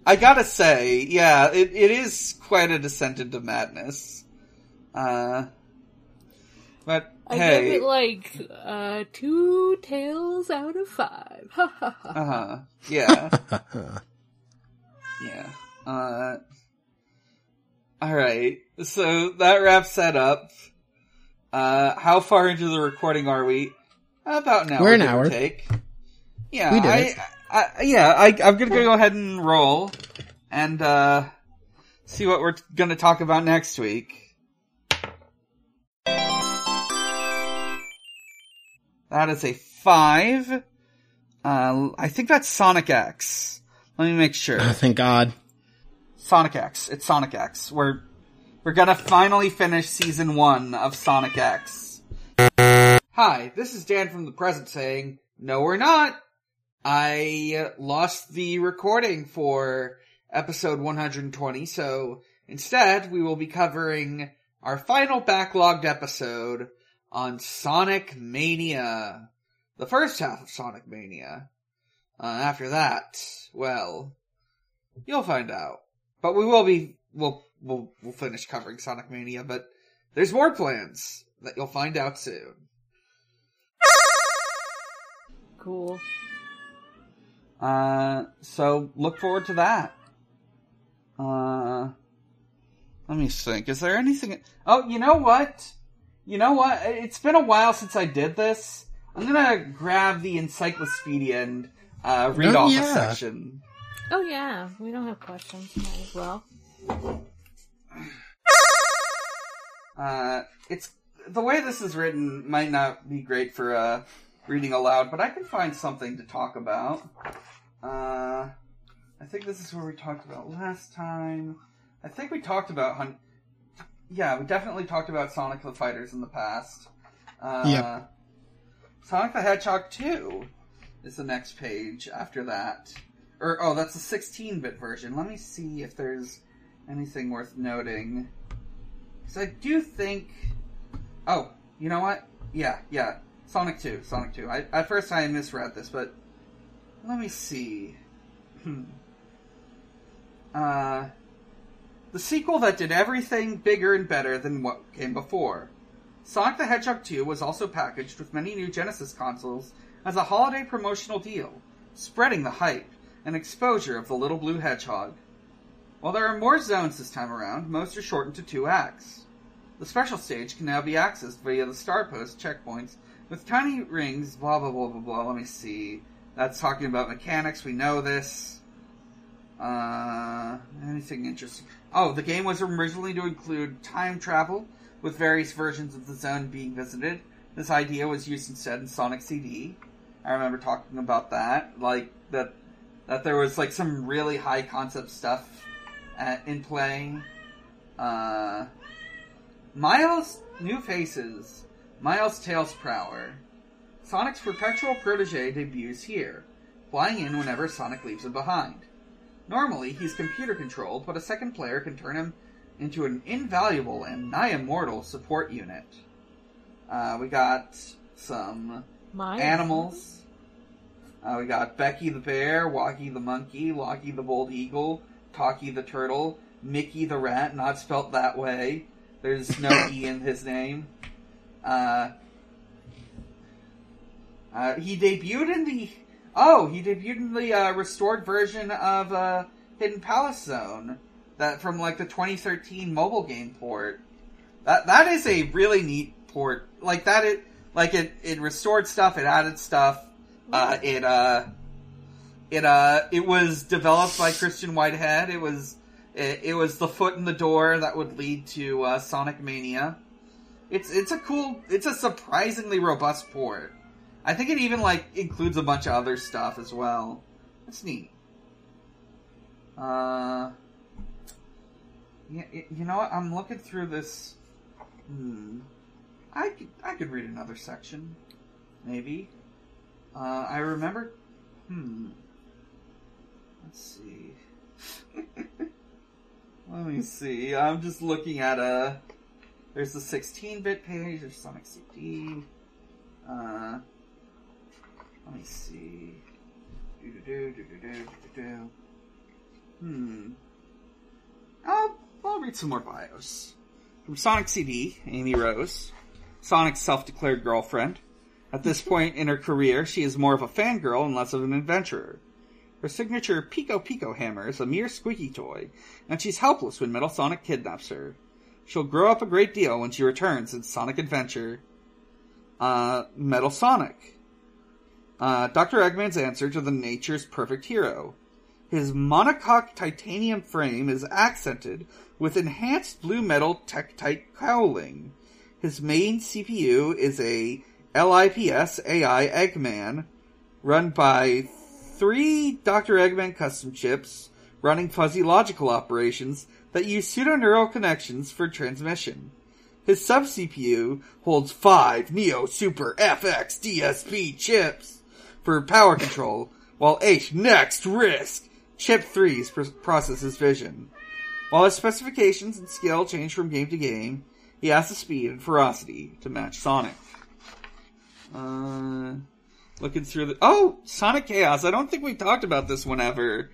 gotta say, yeah, it is quite a descent into madness. But I gave it, like, 2 tails out of 5. Uh-huh. Yeah. Yeah. Alright. So, that wraps that up. How far into the recording are we? About an hour. We're an hour. Take. Yeah. We did it. I'm gonna go ahead and roll. And, see what we're gonna talk about next week. That is a 5. I think that's Sonic X. Let me make sure. Oh, thank God. Sonic X. It's Sonic X. We're gonna finally finish season 1 of Sonic X. Hi, this is Dan from the present saying, no we're not! I lost the recording for episode 120, so instead we will be covering our final backlogged episode on Sonic Mania. The first half of Sonic Mania. After that, well, you'll find out. But we'll finish covering Sonic Mania, but there's more plans that you'll find out soon. Cool. So look forward to that. Let me think. Is there anything... Oh, you know what? It's been a while since I did this. I'm gonna grab the encyclopedia and read off a section. Oh yeah, we don't have questions. Might as well. It's the way this is written might not be great for reading aloud, but I can find something to talk about. I think this is where we talked about last time. I think we talked about... Yeah, we definitely talked about Sonic the Fighters in the past. Yep. Sonic the Hedgehog 2 is the next page after that. That's the 16-bit version. Let me see if there's anything worth noting. Because I do think... Oh, you know what? Yeah. Sonic 2. At first I misread this, but... Let me see. The sequel that did everything bigger and better than what came before. Sonic the Hedgehog 2 was also packaged with many new Genesis consoles as a holiday promotional deal, spreading the hype and exposure of the Little Blue Hedgehog. While there are more zones this time around, most are shortened to 2 acts. The special stage can now be accessed via the star post checkpoints with tiny rings, blah blah blah blah blah. Let me see. That's talking about mechanics, we know this. Anything interesting? Oh, the game was originally to include time travel, with various versions of the zone being visited, This idea was used instead in Sonic CD. I remember talking about that, like that there was like some really high concept stuff in play. Miles' New Faces, Miles' Tails Prowler. Sonic's perpetual protege debuts here, flying in whenever Sonic leaves him behind. Normally, he's computer-controlled, but a second player can turn him into an invaluable and nigh-immortal support unit. We got some animals. We got Becky the bear, Woggy the monkey, Loggy the bald eagle, Talkie the turtle, Mickey the rat, not spelt that way. There's no E in his name. He debuted in the... Oh, he debuted in the restored version of Hidden Palace Zone, that from like the 2013 mobile game port. That is a really neat port. Like that, it restored stuff, it added stuff. It was developed by Christian Whitehead. It was the foot in the door that would lead to Sonic Mania. It's a surprisingly robust port. I think it even, includes a bunch of other stuff as well. It's neat. You know what? I'm looking through this... I could read another section. Maybe. I remember... Let's see. Let me see. I'm just looking at a... There's the 16-bit page. There's Sonic CD. Let me see. I'll read some more bios. From Sonic CD, Amy Rose, Sonic's self-declared girlfriend. At this point in her career, she is more of a fangirl and less of an adventurer. Her signature Pico Pico hammer is a mere squeaky toy, and she's helpless when Metal Sonic kidnaps her. She'll grow up a great deal when she returns in Sonic Adventure. Metal Sonic. Dr. Eggman's answer to the nature's perfect hero. His monocoque titanium frame is accented with enhanced blue metal tektite cowling. His main CPU is a LIPS AI Eggman run by 3 Dr. Eggman custom chips running fuzzy logical operations that use pseudoneural connections for transmission. His sub-CPU holds 5 Neo Super FX DSP chips for power control, while Next Risk Chip 3's processes vision. While his specifications and skill change from game to game, he has the speed and ferocity to match Sonic. Looking through the... Oh! Sonic Chaos! I don't think we talked about this one ever.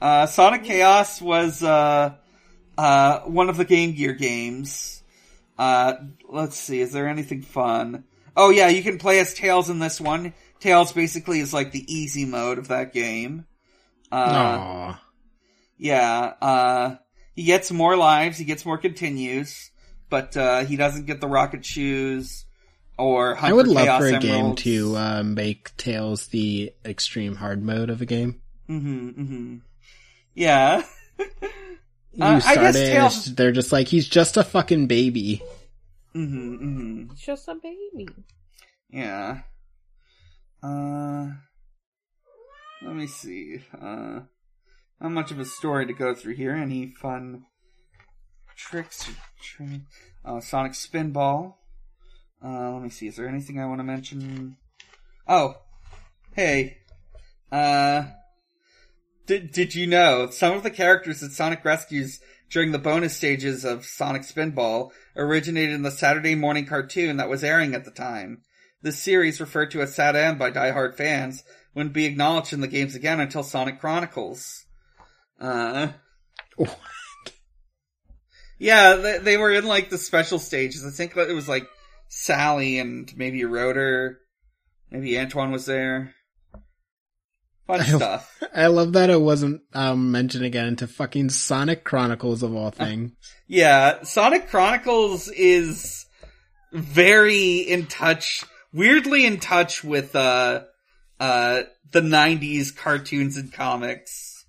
Sonic Chaos was one of the Game Gear games. Let's see, is there anything fun? Oh yeah, you can play as Tails in this one. Tails basically is like the easy mode of that game. Aww. Yeah, he gets more lives, he gets more continues, but he doesn't get the rocket shoes or hunt for Chaos Emeralds. I would love for a game to make Tails the extreme hard mode of a game. Yeah. You start they're just like, he's just a fucking baby. Just a baby. Yeah. Let me see. Not much of a story to go through here. Any fun tricks? Sonic Spinball. Let me see. Is there anything I want to mention? Oh, hey. Did you know some of the characters that Sonic rescues during the bonus stages of Sonic Spinball originated in the Saturday morning cartoon that was airing at the time? This series, referred to as SatM by diehard fans, wouldn't be acknowledged in the games again until Sonic Chronicles. What? Yeah, they were in the special stages. I think it was Sally and maybe Rotor. Maybe Antoine was there. Fun stuff. I love that it wasn't mentioned again into fucking Sonic Chronicles of all things. Yeah, Sonic Chronicles is weirdly in touch with the 90s cartoons and comics.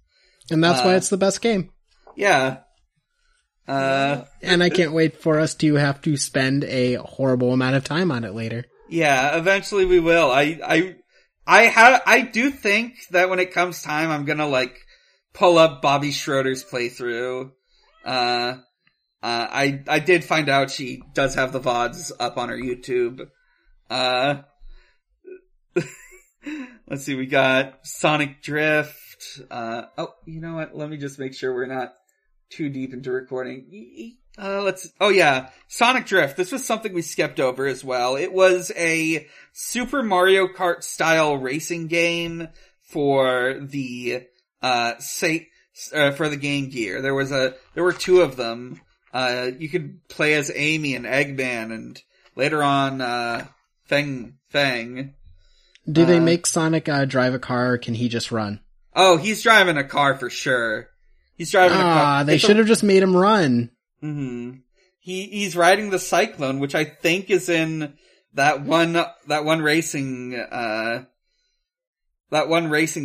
And that's why it's the best game. Yeah. And I can't wait for us to have to spend a horrible amount of time on it later. Yeah, eventually we will. I do think that when it comes time, I'm gonna pull up Bobby Schroeder's playthrough. I did find out she does have the VODs up on her YouTube. Let's see, we got Sonic Drift. Oh, you know what? Let me just make sure we're not too deep into recording. Sonic Drift. This was something we skipped over as well. It was a Super Mario Kart style racing game for the for the Game Gear. There were two of them. You could play as Amy and Eggman, and later on, Fang. Do they make Sonic drive a car, or can he just run? Oh, he's driving a car for sure. He's driving a car. They should have just made him run. Mm-hmm. He's riding the Cyclone, which I think is in that one racing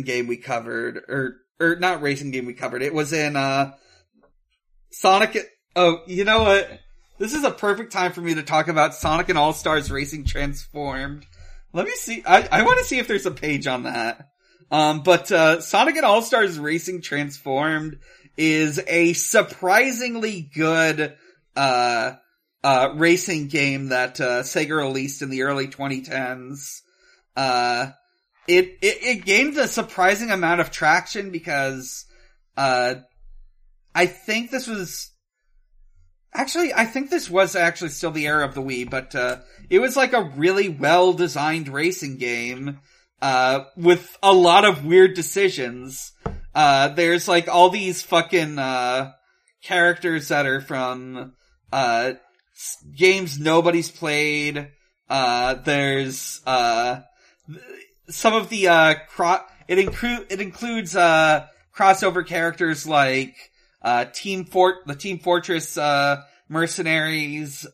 game we covered, or not racing game we covered. It was in Sonic. Oh, you know what? This is a perfect time for me to talk about Sonic and All-Stars Racing Transformed. Let me see. I want to see if there's a page on that. But Sonic and All-Stars Racing Transformed is a surprisingly good racing game that Sega released in the early 2010s. It gained a surprising amount of traction because I think this was actually still the era of the Wii, but it was a really well-designed racing game with a lot of weird decisions. There's all these fucking characters that are from games nobody's played. There's some of the it includes crossover characters the Team Fortress mercenaries.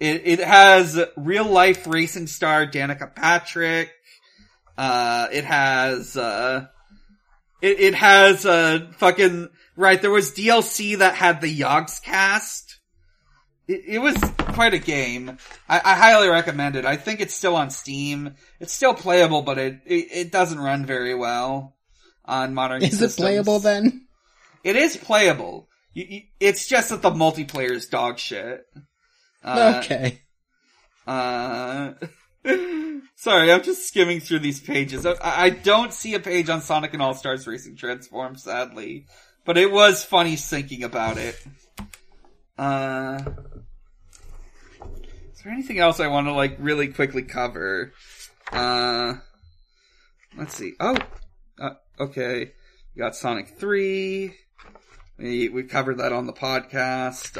It has real life racing star Danica Patrick. There was DLC that had the Yogg's cast. It was quite a game. I highly recommend it. I think it's still on Steam. It's still playable, but it doesn't run very well on modern systems. Is it playable then? It is playable. It's just that the multiplayer is dog shit. Okay. Sorry, I'm just skimming through these pages. I don't see a page on Sonic and All-Stars Racing Transformed, sadly. But it was funny thinking about it. Is there anything else I want to, really quickly cover? Let's see. Oh! Okay. We got Sonic 3. We covered that on the podcast.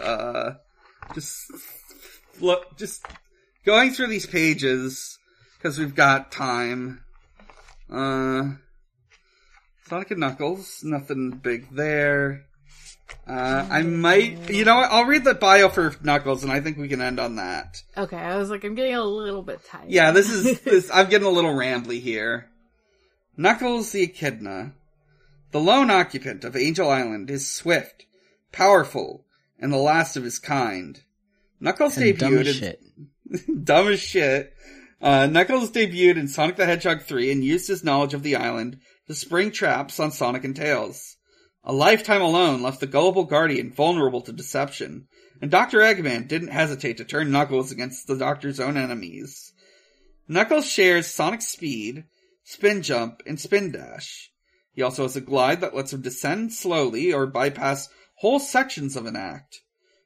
Just going through these pages, because we've got time. Sonic and Knuckles, nothing big there. I'll read the bio for Knuckles, and I think we can end on that. Okay, I was I'm getting a little bit tired. Yeah, I'm getting a little rambly here. Knuckles the Echidna. The lone occupant of Angel Island is swift, powerful, and the last of his kind. Knuckles debuted in Sonic the Hedgehog 3 and used his knowledge of the island to spring traps on Sonic and Tails. A lifetime alone left the gullible guardian vulnerable to deception, and Dr. Eggman didn't hesitate to turn Knuckles against the Doctor's own enemies. Knuckles shares Sonic Speed, Spin Jump, and Spin Dash. He also has a glide that lets him descend slowly or bypass whole sections of an act.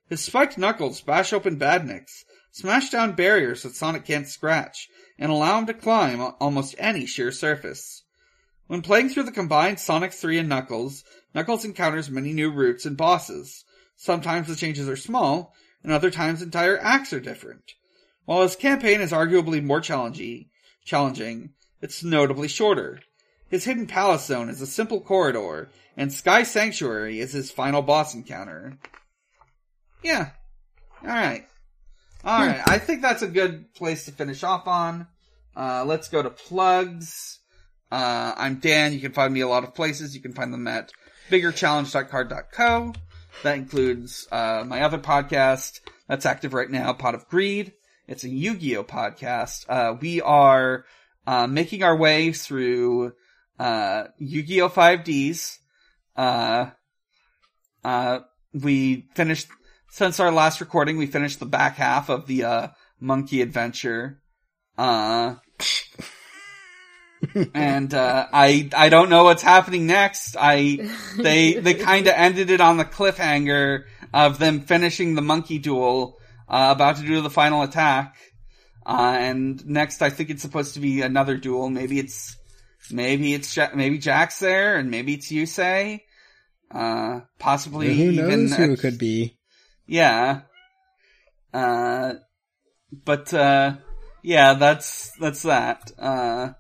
His spiked knuckles bash open badniks, smash down barriers that Sonic can't scratch, and allow him to climb almost any sheer surface. When playing through the combined Sonic 3 and Knuckles encounters many new routes and bosses. Sometimes the changes are small, and other times entire acts are different. While his campaign is arguably more challenging, it's notably shorter. His Hidden Palace Zone is a simple corridor, and Sky Sanctuary is his final boss encounter. Yeah. Alright. I think that's a good place to finish off on. Let's go to plugs. I'm Dan. You can find me a lot of places. You can find them at biggerchallenge.card.co. That includes my other podcast that's active right now, Pot of Greed. It's a Yu-Gi-Oh! Podcast. We are making our way through Yu-Gi-Oh! 5Ds. We finished, since our last recording, we finished the back half of the Monkey Adventure. And I don't know what's happening next. They kind of ended it on the cliffhanger of them finishing the monkey duel, about to do the final attack. And next I think it's supposed to be another duel. Maybe Jack's there, and maybe it's Yusei. Possibly who even knows who it could be. Yeah. Yeah, that's that.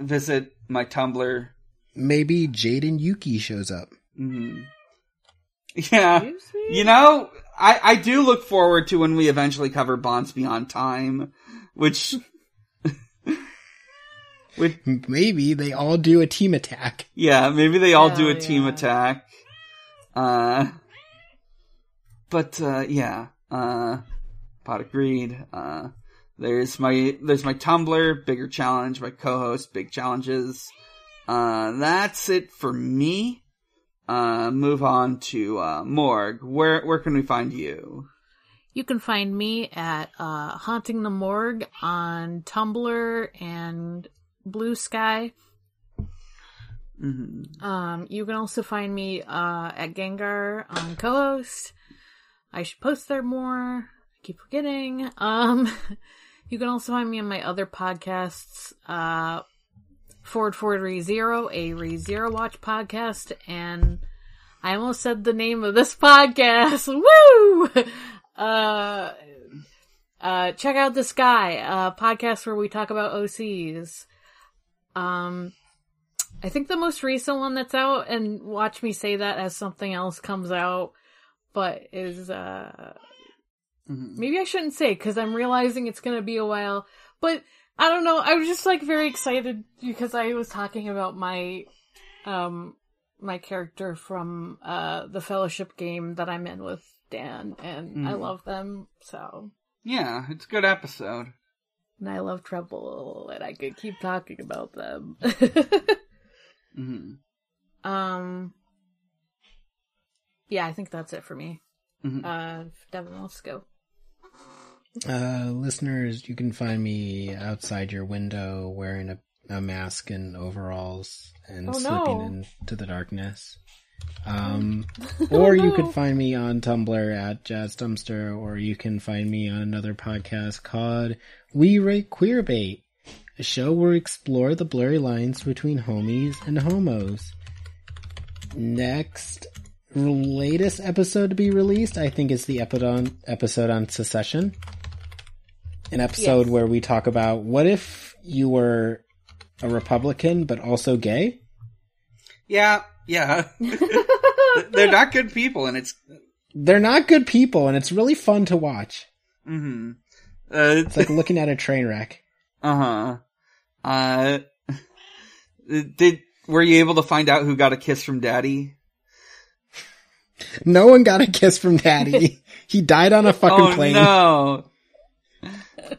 Visit my Tumblr. Maybe Jaden Yuki shows up. Mm-hmm. Yeah. You know, I do look forward to when we eventually cover Bonds Beyond Time, which maybe they all do a team attack. Yeah, maybe they all do a team attack. Pot of Greed. There's my Tumblr, Bigger Challenge, my co-host, Big Challenges. That's it for me. Move on to Morg. Where can we find you? You can find me at Haunting the Morg on Tumblr and Blue Sky. Mm-hmm. You can also find me at Gengar on co-host. I should post there more. Keep forgetting. You can also find me on my other podcasts, Forward ReZero, a ReZero Watch podcast, and I almost said the name of this podcast. Woo! Check out The Sky, a podcast where we talk about OCs. I think the most recent one that's out, and watch me say that as something else comes out, but is maybe I shouldn't say, because I'm realizing it's going to be a while. But, I don't know, I was just, very excited because I was talking about my character from the Fellowship game that I'm in with Dan, and I love them, so. Yeah, it's a good episode. And I love Trouble, and I could keep talking about them. Mm-hmm. Yeah, I think that's it for me. Mm-hmm. Devin, let's go. Listeners, you can find me outside your window wearing a mask and overalls and slipping into the darkness. Or you could find me on Tumblr at Jazz Dumpster, or you can find me on another podcast called We Rate Queerbait, a show where we explore the blurry lines between homies and homos. Next latest episode to be released, I think, is the episode on Secession. An episode where we talk about what if you were a Republican but also gay? Yeah. They're not good people, and it's really fun to watch. Mm-hmm. It's like looking at a train wreck. Uh-huh. Were you able to find out who got a kiss from Daddy? No one got a kiss from Daddy. He died on a fucking plane. Oh, no.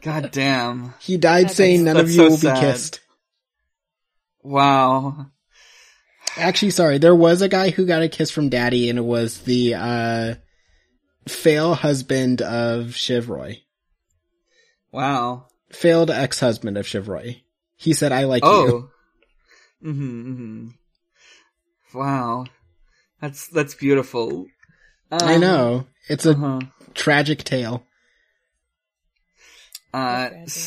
God damn. He died saying none of you will be kissed. Wow. Actually, sorry. There was a guy who got a kiss from Daddy, and it was the fail husband of Shiv Roy. Wow. Failed ex-husband of Shiv Roy. He said, I like you. Mm-hmm, mm-hmm. Wow. That's beautiful. I know. It's a tragic tale. Anyways,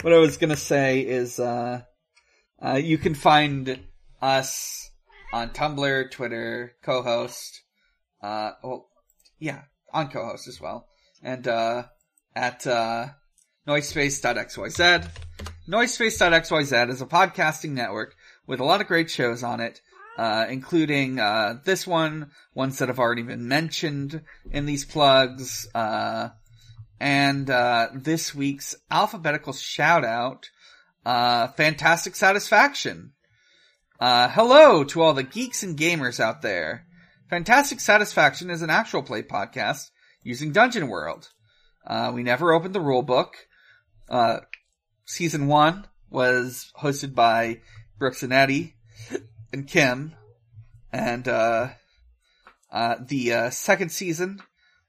what I was gonna say is, you can find us on Tumblr, Twitter, co-host, on co-host as well. And, at, Noisepace.xyz. Noisepace.xyz is a podcasting network with a lot of great shows on it. Including, this one, ones that have already been mentioned in these plugs, and this week's alphabetical shout out, Fantastic Satisfaction. Hello to all the geeks and gamers out there. Fantastic Satisfaction is an actual play podcast using Dungeon World. We never opened the rule book. Season 1 was hosted by Brooks and Eddie and Kim. And the second season,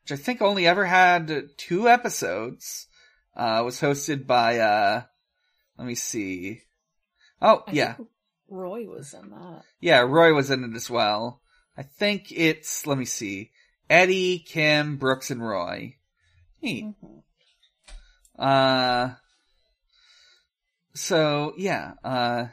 which I think only ever had 2 episodes, was hosted by, let me see. Oh, yeah. Roy was in that. Yeah, Roy was in it as well. I think it's, let me see, Eddie, Kim, Brooks, and Roy. Neat. Mm-hmm. So, yeah.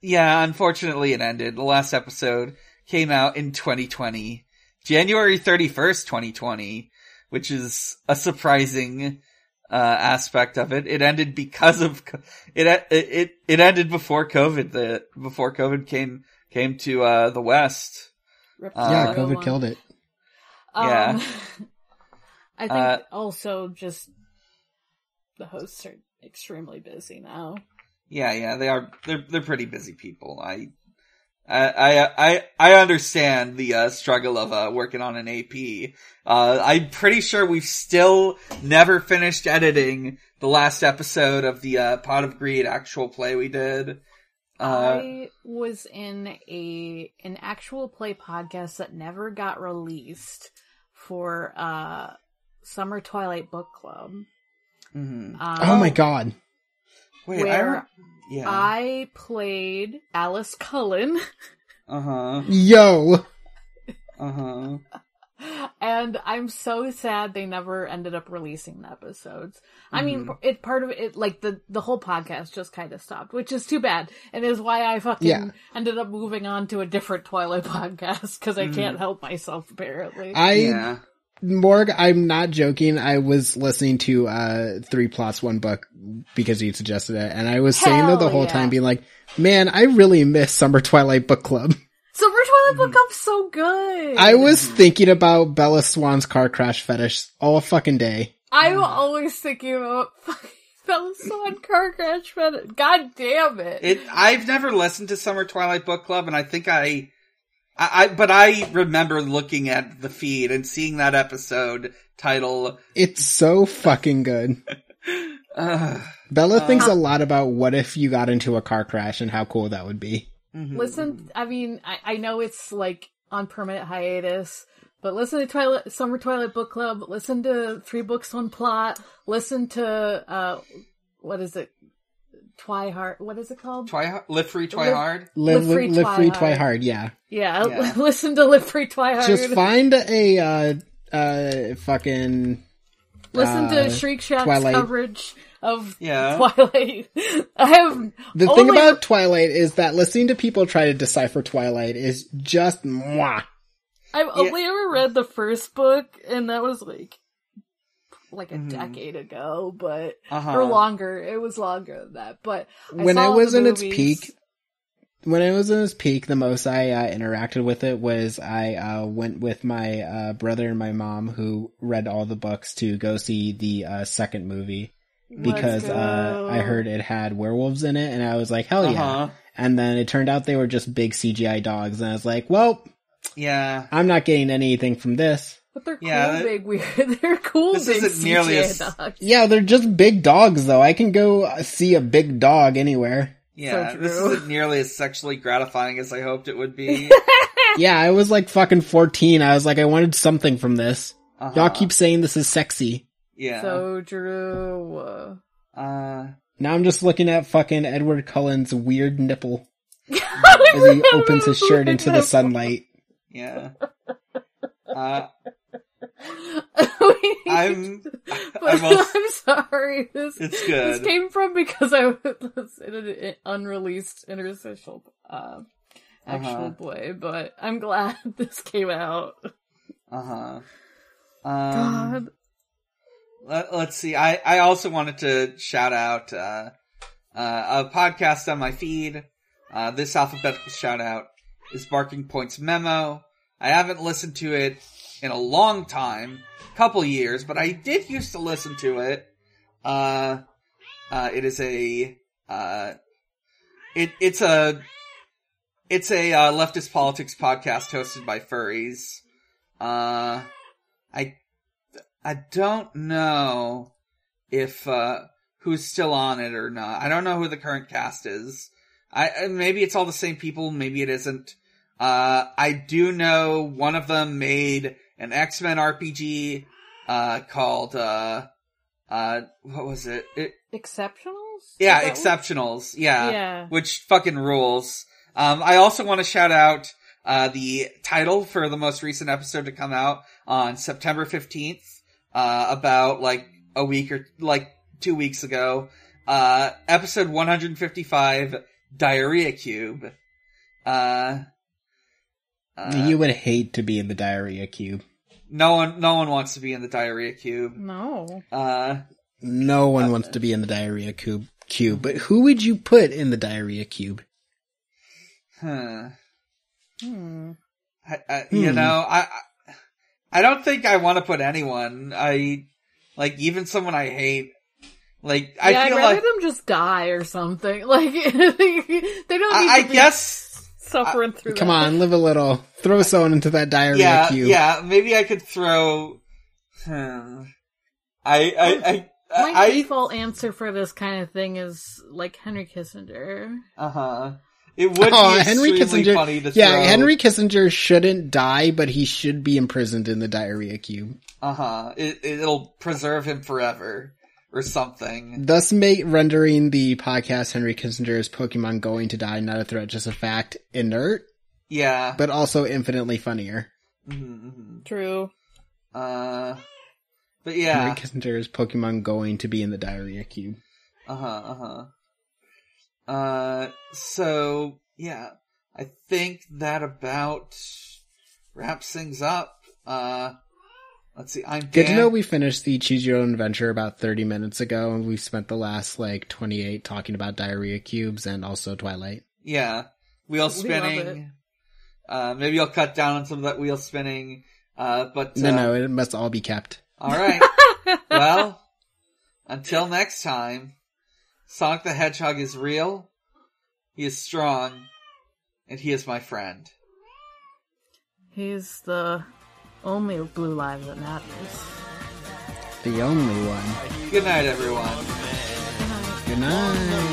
Yeah, unfortunately it ended. The last episode came out in 2020. January 31st, 2020, which is a surprising aspect of it. It ended because of it ended before COVID. Before COVID came to the West. Yeah, COVID killed it. Yeah, I think also just the hosts are extremely busy now. Yeah, they are. They're pretty busy people. I understand the struggle of working on an AP. I'm pretty sure we've still never finished editing the last episode of the Pot of Greed actual play we did. I was in an actual play podcast that never got released for Summer Twilight Book Club. Mm-hmm. Oh my god. Wait, I played Alice Cullen. Uh-huh. Yo! Uh-huh. And I'm so sad they never ended up releasing the episodes. Mm-hmm. I mean, the whole podcast just kind of stopped, which is too bad. And is why I fucking ended up moving on to a different Twilight podcast, because I can't help myself, apparently. Morg, I'm not joking. I was listening to 3 Plots, 1 Book because you suggested it, and I was saying though the whole time, being like, "Man, I really miss Summer Twilight Book Club." Summer Twilight Book Club's so good. I was thinking about Bella Swan's car crash fetish all fucking day. I'm always thinking about fucking Bella Swan car crash fetish. God damn it! I've never listened to Summer Twilight Book Club, and I think I remember looking at the feed and seeing that episode title. It's so fucking good. Bella thinks a lot about what if you got into a car crash and how cool that would be. Listen, I mean, I know it's like on permanent hiatus, but listen to Summer Twilight Book Club, listen to 3 Books, 1 Plot, listen to, what is it? Twihard, what is it called? Live Free, Twihard? Live Free, Twihard, yeah. Yeah, listen to Live Free, Twihard. Just find a, fucking... Listen to Shriek Shack's coverage of Twilight. The thing about Twilight is that listening to people try to decipher Twilight is just mwah. I've only ever read the first book, and that was like a decade ago, but or longer. It was longer than that. But when it was in its peak, the most I interacted with it was I went with my brother and my mom, who read all the books, to go see the second movie because I heard it had werewolves in it, and I was like, hell yeah! And then it turned out they were just big CGI dogs, and I was like, well, yeah, I'm not getting anything from this. But they're cool big weird. They're cool big CGI dogs. Yeah, they're just big dogs, though. I can go see a big dog anywhere. Yeah, so this isn't nearly as sexually gratifying as I hoped it would be. Yeah, I was like fucking 14. I was like, I wanted something from this. Y'all keep saying this is sexy. Yeah. So, Drew... Now I'm just looking at fucking Edward Cullen's weird nipple. As he opens his shirt into the sunlight. Yeah. I'm sorry. It's good. This came from because I was in an unreleased interstitial actual play, but I'm glad this came out. God. Let's see. I also wanted to shout out a podcast on my feed. This alphabetical shout out is Barking Point's Memo. I haven't listened to it in a long time, couple years, but I did used to listen to it. It's a It's a leftist politics podcast hosted by furries. I don't know if who's still on it or not. I don't know who the current cast is. Maybe it's all the same people. Maybe it isn't. I do know one of them made an X-Men RPG called what was it? Exceptionals? Yeah, Exceptionals. Yeah, which fucking rules. I also want to shout out the title for the most recent episode to come out on September 15th, about like a week or like 2 weeks ago. Episode 155, Diarrhea Cube. You would hate to be in the Diarrhea Cube. No one wants to be in the Diarrhea Cube. No. No one wants to be in the Diarrhea Cube. But who would you put in the Diarrhea Cube? You know, I don't think I want to put anyone. Even someone I hate. Like, yeah, I feel I'd rather them just die or something. Like, they don't need to be suffering through Come on, live a little. Throw someone into that diarrhea cube. Yeah, maybe I could throw... My default answer for this kind of thing is, like, Henry Kissinger. Uh-huh. It would be extremely funny to throw. Yeah, Henry Kissinger shouldn't die, but he should be imprisoned in the diarrhea cube. Uh-huh. It'll preserve him forever. Or something. Thus rendering the podcast Henry Kissinger's Pokemon Going to Die Not a Threat, Just a Fact inert. Yeah. But also infinitely funnier. Mm-hmm. True. But yeah. Henry Kissinger's Pokemon Going to Be in the Diarrhea Cube. So, yeah. I think that about wraps things up. Let's see, I'm Dan. Good to know we finished the Choose Your Own Adventure about 30 minutes ago, and we spent the last, 28 talking about Diarrhea Cubes and also Twilight. Yeah. Wheel spinning. Maybe I'll cut down on some of that wheel spinning, but... No, it must all be kept. Alright. Well, until next time, Sonic the Hedgehog is real, he is strong, and he is my friend. He's the... only blue lives that matters. The only one. Good night, everyone. Good night. Good night.